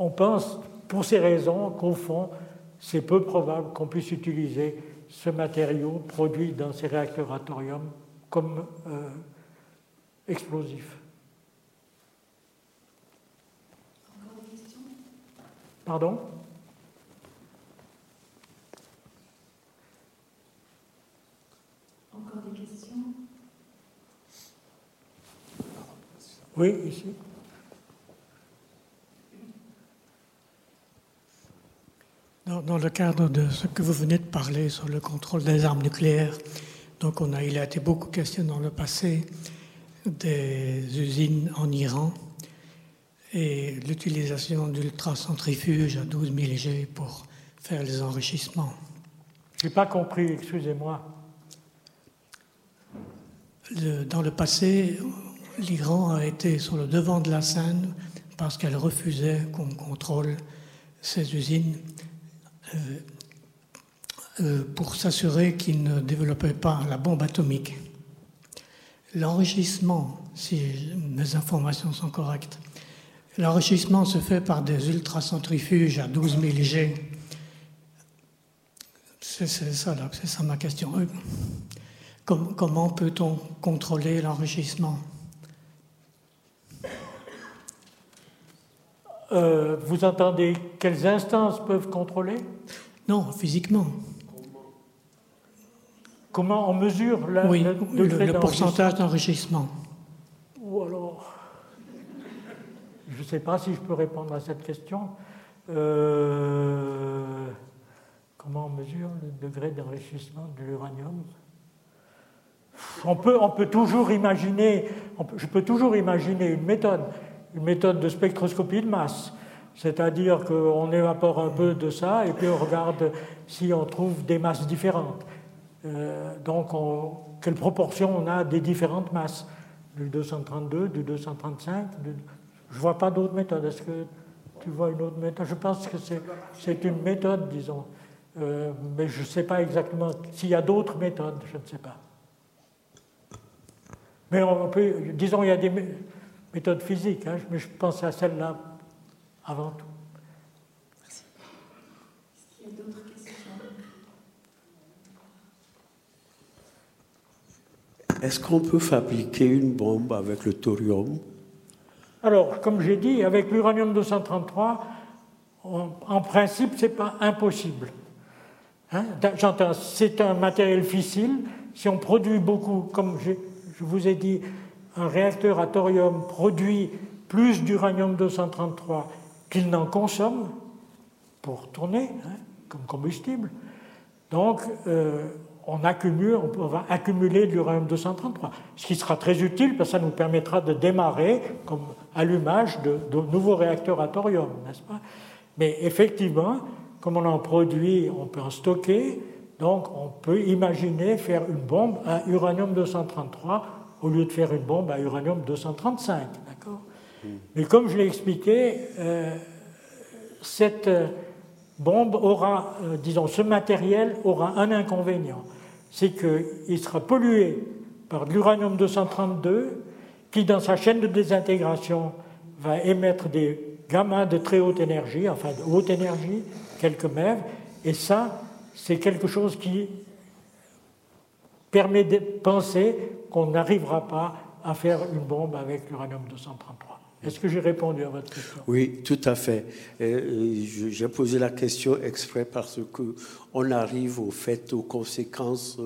on pense, pour ces raisons, qu'au fond, c'est peu probable qu'on puisse utiliser ce matériau produit dans ces réacteurs à thorium comme euh, explosif. Encore une question ? Pardon ? Encore des questions ? Oui, ici. Dans le cadre de ce que vous venez de parler sur le contrôle des armes nucléaires, donc on a, il a été beaucoup question dans le passé des usines en Iran et l'utilisation d'ultracentrifuges à douze mille G pour faire les enrichissements. Je n'ai pas compris, excusez-moi. Le, dans le passé, l'Iran a été sur le devant de la scène parce qu'elle refusait qu'on contrôle ces usines Euh, euh, pour s'assurer qu'ils ne développaient pas la bombe atomique. L'enrichissement, si mes informations sont correctes, l'enrichissement se fait par des ultracentrifuges à douze mille G. C'est, c'est, ça, là, c'est ça ma question. Com- comment peut-on contrôler l'enrichissement ? Euh, vous entendez quelles instances peuvent contrôler ? Non, physiquement. Comment on mesure la, oui, la, le, le, le pourcentage d'enrichissement ? Ou alors, je ne sais pas si je peux répondre à cette question. Euh, comment on mesure le degré d'enrichissement de l'uranium ? On peut, on peut toujours imaginer. On peut, je peux toujours imaginer une méthode. Une méthode de spectroscopie de masse, c'est-à-dire qu'on évapore un peu de ça et puis on regarde si on trouve des masses différentes. Euh, donc, on, quelle proportion on a des différentes masses, du deux cent trente-deux, du deux cent trente-cinq. Du, je ne vois pas d'autres méthodes. Est-ce que tu vois une autre méthode ? Je pense que c'est, c'est une méthode, disons, euh, mais je ne sais pas exactement s'il y a d'autres méthodes. Je ne sais pas. Mais on peut, disons, il y a des méthode physique, hein, mais je pense à celle-là avant tout. Merci. Est-ce qu'il y a d'autres questions ? Est-ce qu'on peut fabriquer une bombe avec le thorium ? Alors, comme j'ai dit, avec l'uranium deux cent trente-trois, on, en principe, c'est pas impossible. Hein? J'entends, c'est un matériel fissile. Si on produit beaucoup, comme je, je vous ai dit, un réacteur à thorium produit plus d'uranium deux cent trente-trois qu'il n'en consomme pour tourner, hein, comme combustible. Donc, euh, on, accumule, on va accumuler de l'uranium deux cent trente-trois, ce qui sera très utile parce que ça nous permettra de démarrer comme allumage de, de nouveaux réacteurs à thorium, n'est-ce pas? Mais effectivement, comme on en produit, on peut en stocker, donc on peut imaginer faire une bombe à uranium deux cent trente-trois au lieu de faire une bombe à uranium deux cent trente-cinq, d'accord? Mmh. Mais comme je l'ai expliqué, euh, cette euh, bombe aura, euh, disons, ce matériel aura un inconvénient, c'est qu'il sera pollué par de l'uranium deux cent trente-deux qui, dans sa chaîne de désintégration, va émettre des gamma de très haute énergie, enfin de haute énergie, quelques MeV, et ça, c'est quelque chose qui permet de penser qu'on n'arrivera pas à faire une bombe avec l'uranium deux cent trente-trois. Est-ce que j'ai répondu à votre question? Oui, tout à fait. J'ai posé la question exprès parce qu'on arrive au fait, aux conséquences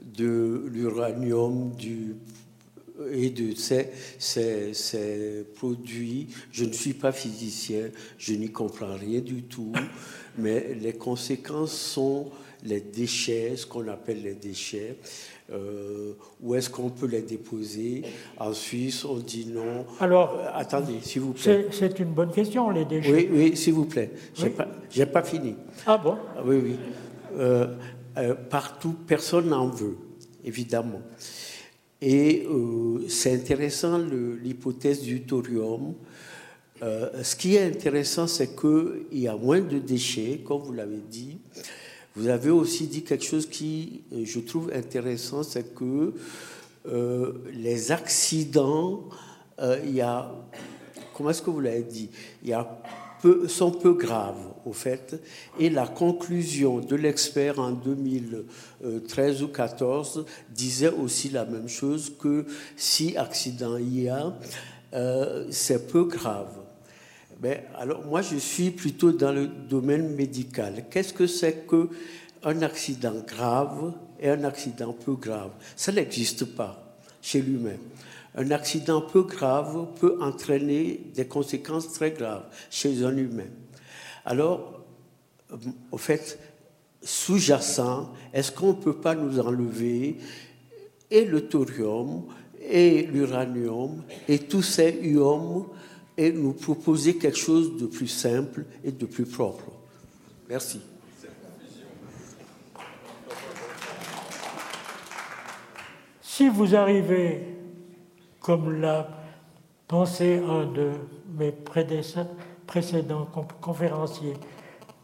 de l'uranium, du... et de ces, ces, ces produits. Je ne suis pas physicien, je n'y comprends rien du tout, mais les conséquences sont les déchets, ce qu'on appelle les déchets. Euh, où est-ce qu'on peut les déposer? En Suisse, on dit non. Alors, euh, attendez, s'il vous plaît. C'est, c'est une bonne question, les déchets. Oui, oui, s'il vous plaît. J'ai oui. pas, j'ai pas fini. Ah bon? Ah, oui, oui. Euh, euh, partout, personne n'en veut, évidemment. Et euh, c'est intéressant le, l'hypothèse du thorium. Euh, ce qui est intéressant, c'est qu'il y a moins de déchets, comme vous l'avez dit. Vous avez aussi dit quelque chose qui, je trouve intéressant, c'est que euh, les accidents, euh, il y a, comment est-ce que vous l'avez dit, il y a peu, sont peu graves, au fait. Et la conclusion de l'expert en deux mille treize ou deux mille quatorze disait aussi la même chose, que si accident il y a, euh, c'est peu grave. Mais alors, moi, je suis plutôt dans le domaine médical. Qu'est-ce que c'est qu'un accident grave et un accident peu grave? Ça n'existe pas chez l'humain. Un accident peu grave peut entraîner des conséquences très graves chez un humain. Alors, au fait, sous-jacent, est-ce qu'on ne peut pas nous enlever et le thorium, et l'uranium, et tous ces ions, et nous proposer quelque chose de plus simple et de plus propre? Merci. Si vous arrivez, comme l'a pensé un de mes précédents conférenciers,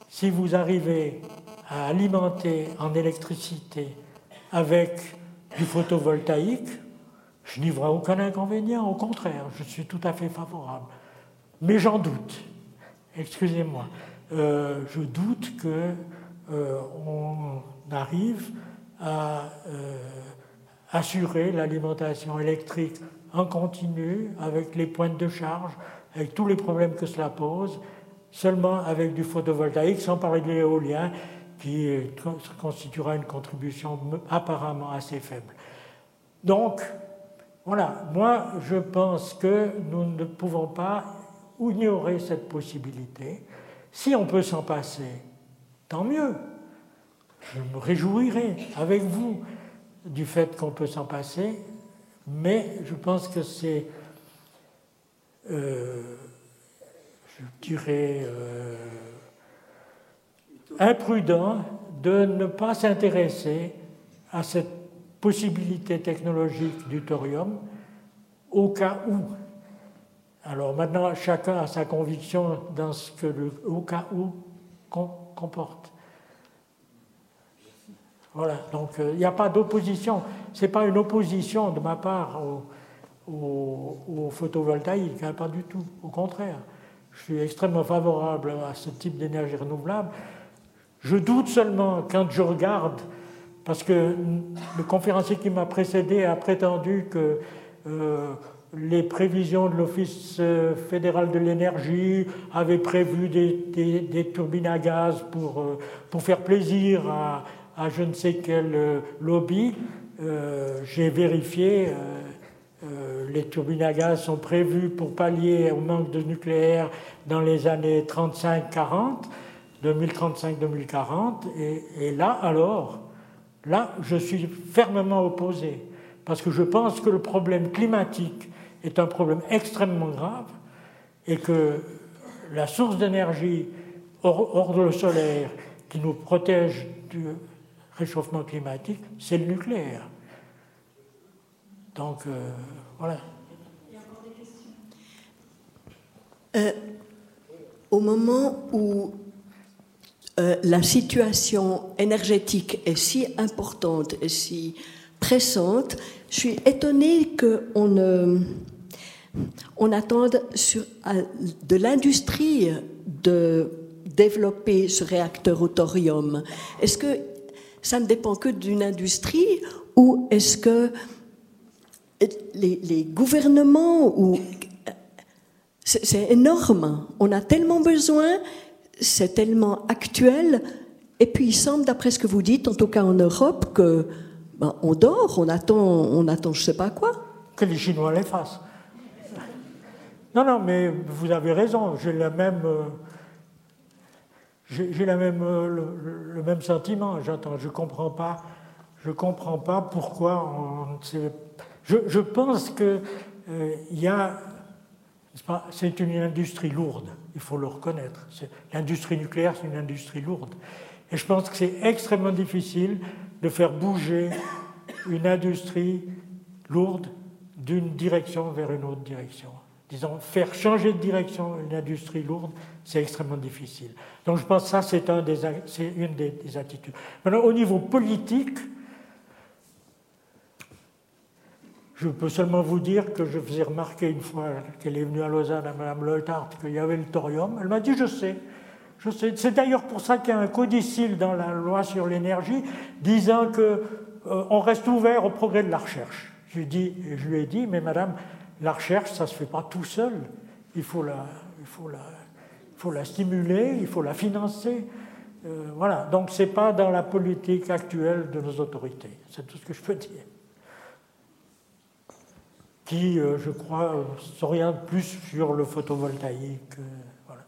si vous arrivez à alimenter en électricité avec du photovoltaïque, je n'y vois aucun inconvénient, au contraire, je suis tout à fait favorable. Mais j'en doute, excusez-moi, euh, je doute qu'on euh, arrive à euh, assurer l'alimentation électrique en continu, avec les pointes de charge, avec tous les problèmes que cela pose, seulement avec du photovoltaïque, sans parler de l'éolien, qui constituera une contribution apparemment assez faible. Donc, voilà, moi, je pense que nous ne pouvons pas ignorer cette possibilité. Si on peut s'en passer, tant mieux. Je me réjouirai avec vous du fait qu'on peut s'en passer, mais je pense que c'est, euh, je dirais, euh, imprudent de ne pas s'intéresser à cette possibilité technologique du thorium au cas où. Alors maintenant, chacun a sa conviction dans ce que le au cas où comporte. Voilà, donc il euh, n'y a pas d'opposition. Ce n'est pas une opposition de ma part au, au, au photovoltaïque, hein, pas du tout, au contraire. Je suis extrêmement favorable à ce type d'énergie renouvelable. Je doute seulement quand je regarde, parce que le conférencier qui m'a précédé a prétendu que euh, les prévisions de l'Office fédéral de l'énergie avaient prévu des, des, des turbines à gaz pour, euh, pour faire plaisir à, à je ne sais quel lobby. Euh, j'ai vérifié, euh, euh, les turbines à gaz sont prévues pour pallier au manque de nucléaire dans les années trente-cinq quarante, deux mille trente-cinq deux mille quarante, et, et là alors, là je suis fermement opposé, parce que je pense que le problème climatique est un problème extrêmement grave et que la source d'énergie hors, hors de le solaire qui nous protège du réchauffement climatique, c'est le nucléaire. Donc, euh, voilà. Il y a encore des questions ? euh, Au moment où euh, la situation énergétique est si importante et si pressante, je suis étonnée qu'on euh, on attende sur, à, de l'industrie de développer ce réacteur au thorium. Est-ce que ça ne dépend que d'une industrie, ou est-ce que les, les gouvernements, ou... c'est, c'est énorme, on a tellement besoin, c'est tellement actuel, et puis il semble, d'après ce que vous dites, en tout cas en Europe, que ben, on dort, on attend, on attend je ne sais pas quoi. Que les Chinois les fassent. Non, non, mais vous avez raison, j'ai la même... Euh... J'ai la même, le, le même sentiment. J'attends, je comprends pas. Je comprends pas pourquoi. On, je, je pense que il euh, y a. C'est, pas, c'est une industrie lourde. Il faut le reconnaître. C'est, l'industrie nucléaire, c'est une industrie lourde. Et je pense que c'est extrêmement difficile de faire bouger une industrie lourde d'une direction vers une autre direction. Disons, faire changer de direction une industrie lourde, c'est extrêmement difficile. Donc je pense que ça, c'est, un des, c'est une des, des attitudes. Maintenant, au niveau politique, je peux seulement vous dire que je faisais remarquer une fois qu'elle est venue à Lausanne à Mme Leuthard qu'il y avait le thorium. Elle m'a dit « je sais, je sais ». C'est d'ailleurs pour ça qu'il y a un codicile dans la loi sur l'énergie disant qu'on euh, reste ouvert au progrès de la recherche. Je lui ai dit, je lui ai dit « mais madame, la recherche, ça ne se fait pas tout seul. Il faut la, il faut la, il faut la stimuler, il faut la financer. Euh, voilà. Donc, ce n'est pas dans la politique actuelle de nos autorités. C'est tout ce que je peux dire. Qui, euh, je crois, euh, s'oriente plus sur le photovoltaïque. Euh, voilà.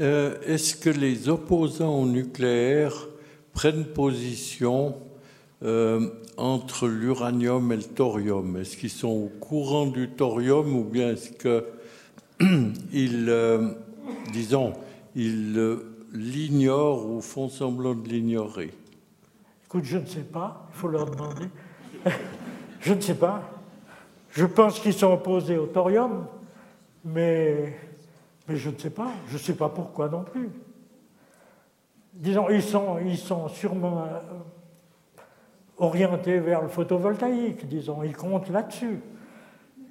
euh, est-ce que les opposants au nucléaire prennent position Euh, entre l'uranium et le thorium? Est-ce qu'ils sont au courant du thorium ou bien est-ce qu'ils, euh, disons, ils euh, l'ignorent ou font semblant de l'ignorer? Écoute, je ne sais pas. Il faut leur demander. Je ne sais pas. Je pense qu'ils sont opposés au thorium, mais, mais je ne sais pas. Je ne sais pas pourquoi non plus. Disons, ils sont, ils sont sûrement... Euh, orientés vers le photovoltaïque, disons. Ils comptent là-dessus.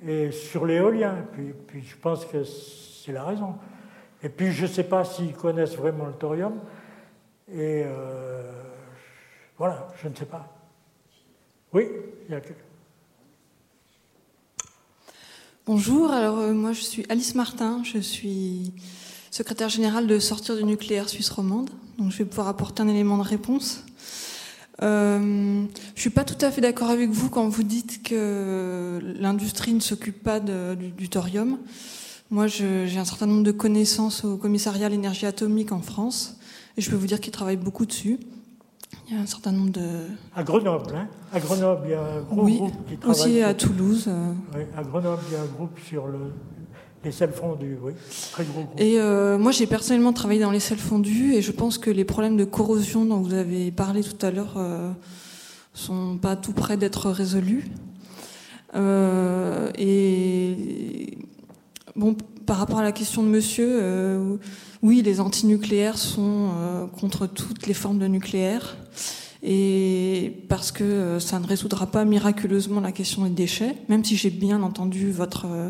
Et sur l'éolien. Puis, puis je pense que c'est la raison. Et puis, je ne sais pas s'ils connaissent vraiment le thorium. Et euh, voilà, je ne sais pas. Oui, il y a quelqu'un. Bonjour, alors euh, moi je suis Alice Martin, je suis secrétaire générale de Sortir du nucléaire Suisse romande. Donc je vais pouvoir apporter un élément de réponse. Euh, je suis pas tout à fait d'accord avec vous quand vous dites que l'industrie ne s'occupe pas de, du, du thorium. Moi, je, j'ai un certain nombre de connaissances au commissariat à l'énergie atomique en France, et je peux vous dire qu'ils travaillent beaucoup dessus. Il y a un certain nombre de... À Grenoble, hein ? À Grenoble, il y a un gros oui, groupe qui travaille... Oui, aussi à sur... Toulouse. Euh... Oui, à Grenoble, il y a un groupe sur le... les sels fondus, oui. Très gros groupe. Et euh, moi, j'ai personnellement travaillé dans les sels fondus et je pense que les problèmes de corrosion dont vous avez parlé tout à l'heure euh, sont pas tout près d'être résolus. Euh, et bon, par rapport à la question de monsieur, euh, oui, les antinucléaires sont euh, contre toutes les formes de nucléaire et parce que euh, ça ne résoudra pas miraculeusement la question des déchets, même si j'ai bien entendu votre... Euh,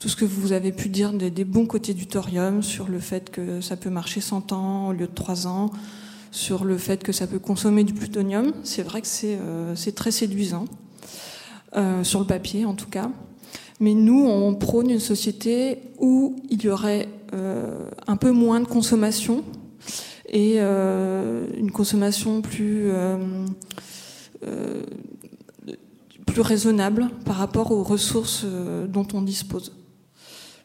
tout ce que vous avez pu dire des, des bons côtés du thorium, sur le fait que ça peut marcher cent ans au lieu de trois ans, sur le fait que ça peut consommer du plutonium, c'est vrai que c'est, euh, c'est très séduisant. euh, sur le papier en tout cas. Mais nous, on prône une société où il y aurait euh, un peu moins de consommation et euh, une consommation plus, euh, euh, plus raisonnable par rapport aux ressources euh, dont on dispose.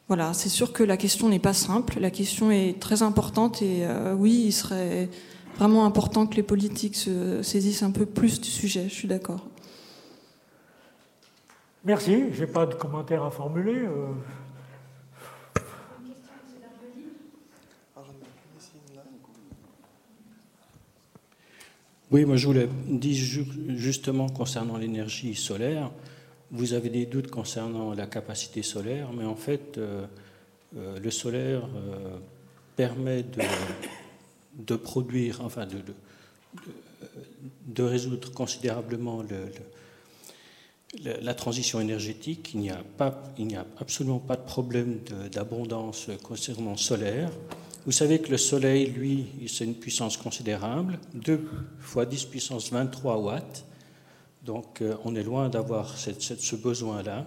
Voilà, c'est sûr que la question n'est pas simple, la question est très importante et euh, oui, il serait vraiment important que les politiques se saisissent un peu plus du sujet, je suis d'accord. Merci, je n'ai pas de commentaires à formuler. Euh... Oui, moi je voulais dire justement concernant l'énergie solaire, vous avez des doutes concernant la capacité solaire, mais en fait, euh, euh, le solaire euh, permet de, de produire, enfin de, de, de résoudre considérablement le, le, la, la transition énergétique. Il n'y a pas, il n'y a absolument pas de problème de, d'abondance concernant le solaire. Vous savez que le soleil, lui, c'est une puissance considérable, deux fois dix puissance vingt-trois watts. Donc euh, on est loin d'avoir cette, cette, ce besoin-là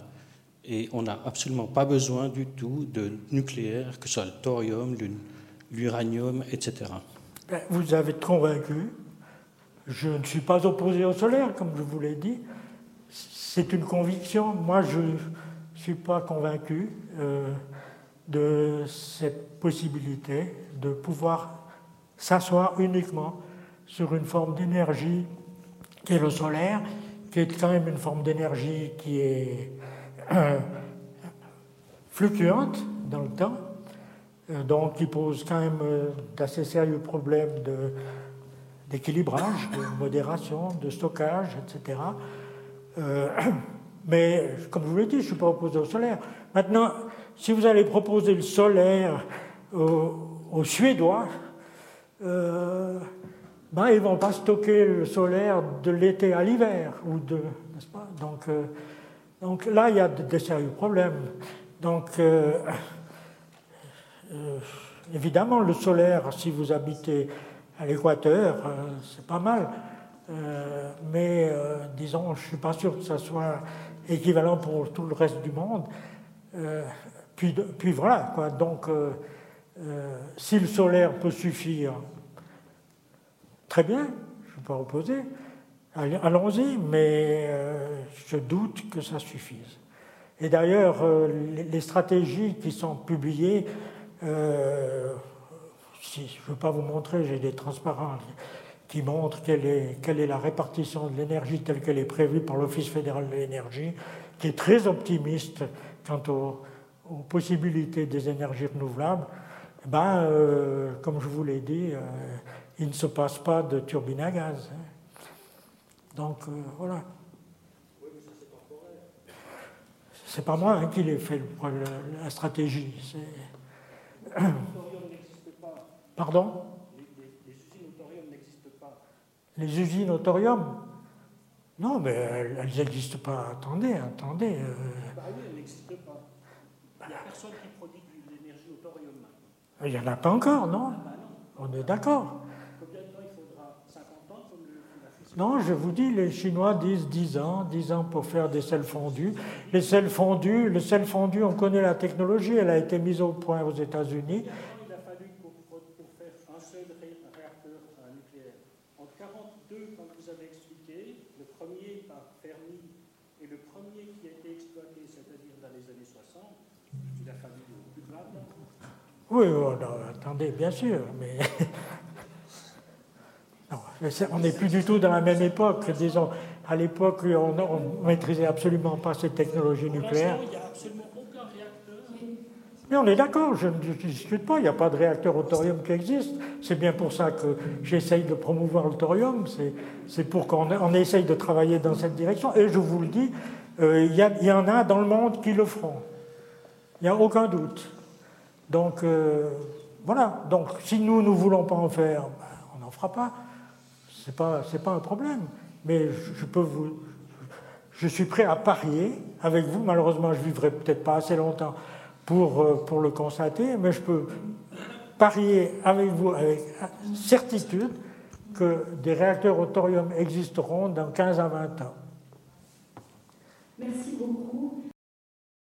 et on n'a absolument pas besoin du tout de nucléaire, que ce soit le thorium, l'uranium, et cetera. Vous avez convaincu. Je ne suis pas opposé au solaire, comme je vous l'ai dit. C'est une conviction. Moi, je ne suis pas convaincu euh, de cette possibilité de pouvoir s'asseoir uniquement sur une forme d'énergie qui est le solaire, qui est quand même une forme d'énergie qui est euh, fluctuante dans le temps, euh, donc qui pose quand même euh, d'assez sérieux problèmes de, d'équilibrage, de modération, de stockage, et cetera. Euh, mais, comme je vous l'ai dit, je ne suis pas opposé au solaire. Maintenant, si vous allez proposer le solaire aux, aux Suédois, euh, ben, ils ne vont pas stocker le solaire de l'été à l'hiver, ou de, n'est-ce pas? Donc, euh, donc là, il y a des de sérieux problèmes. Donc, euh, euh, évidemment, le solaire, si vous habitez à l'équateur, euh, c'est pas mal. Euh, mais, euh, disons, je ne suis pas sûr que ça soit équivalent pour tout le reste du monde. Euh, puis, puis voilà, quoi. Donc, euh, euh, si le solaire peut suffire... Très bien, je ne suis pas opposé, allons-y, mais euh, je doute que ça suffise. Et d'ailleurs, euh, les, les stratégies qui sont publiées, euh, si je ne veux pas vous montrer, j'ai des transparents qui montrent quelle est, quelle est la répartition de l'énergie telle qu'elle est prévue par l'Office fédéral de l'énergie, qui est très optimiste quant aux, aux possibilités des énergies renouvelables. Ben, euh, comme je vous l'ai dit... Euh, il ne se passe pas de turbine à gaz. Donc, euh, voilà. Oui, mais ça, c'est temporaire. C'est pas moi hein, qui l'ai fait, le, le, la stratégie. C'est... Le thorium n'existe pas. Pardon ? les, les, les usines au thorium n'existent pas. Les usines au thorium ? Non, mais elles n'existent pas. Attendez, attendez. Euh... Bah oui, elles n'existent pas. Il n'y a personne qui produit de l'énergie au thorium. Il n'y en a pas encore, non ? Ah bah non. On est d'accord. Non, je vous dis, les Chinois disent dix ans, dix ans pour faire des sels fondus. Les sels fondus, le sel fondu, on connaît la technologie, elle a été mise au point aux États-Unis. Il a fallu pour, pour faire un seul réacteur nucléaire. En mille neuf cent quarante-deux, quand vous avez expliqué, le premier par Fermi et le premier qui a été exploité, c'est-à-dire dans les années soixante, il a fallu plus de vingt ans. Oui, oh, non, attendez, bien sûr, mais... On n'est plus du tout dans la même époque, disons. À l'époque, on ne maîtrisait absolument pas ces technologies nucléaires. Il n'y a absolument aucun réacteur. Mais on est d'accord, je ne discute pas, il n'y a pas de réacteur au thorium qui existe. C'est bien pour ça que j'essaye de promouvoir le thorium, c'est, c'est pour qu'on on essaye de travailler dans cette direction. Et je vous le dis, euh, il y, a, il y en a dans le monde qui le feront. Il n'y a aucun doute. Donc, euh, voilà. Donc, si nous, nous ne voulons pas en faire, ben, on n'en fera pas. C'est pas, c'est pas un problème, mais je, je peux vous, je suis prêt à parier avec vous. Malheureusement, je vivrai peut-être pas assez longtemps pour pour le constater, mais je peux parier avec vous avec certitude que des réacteurs au thorium existeront dans quinze à vingt ans.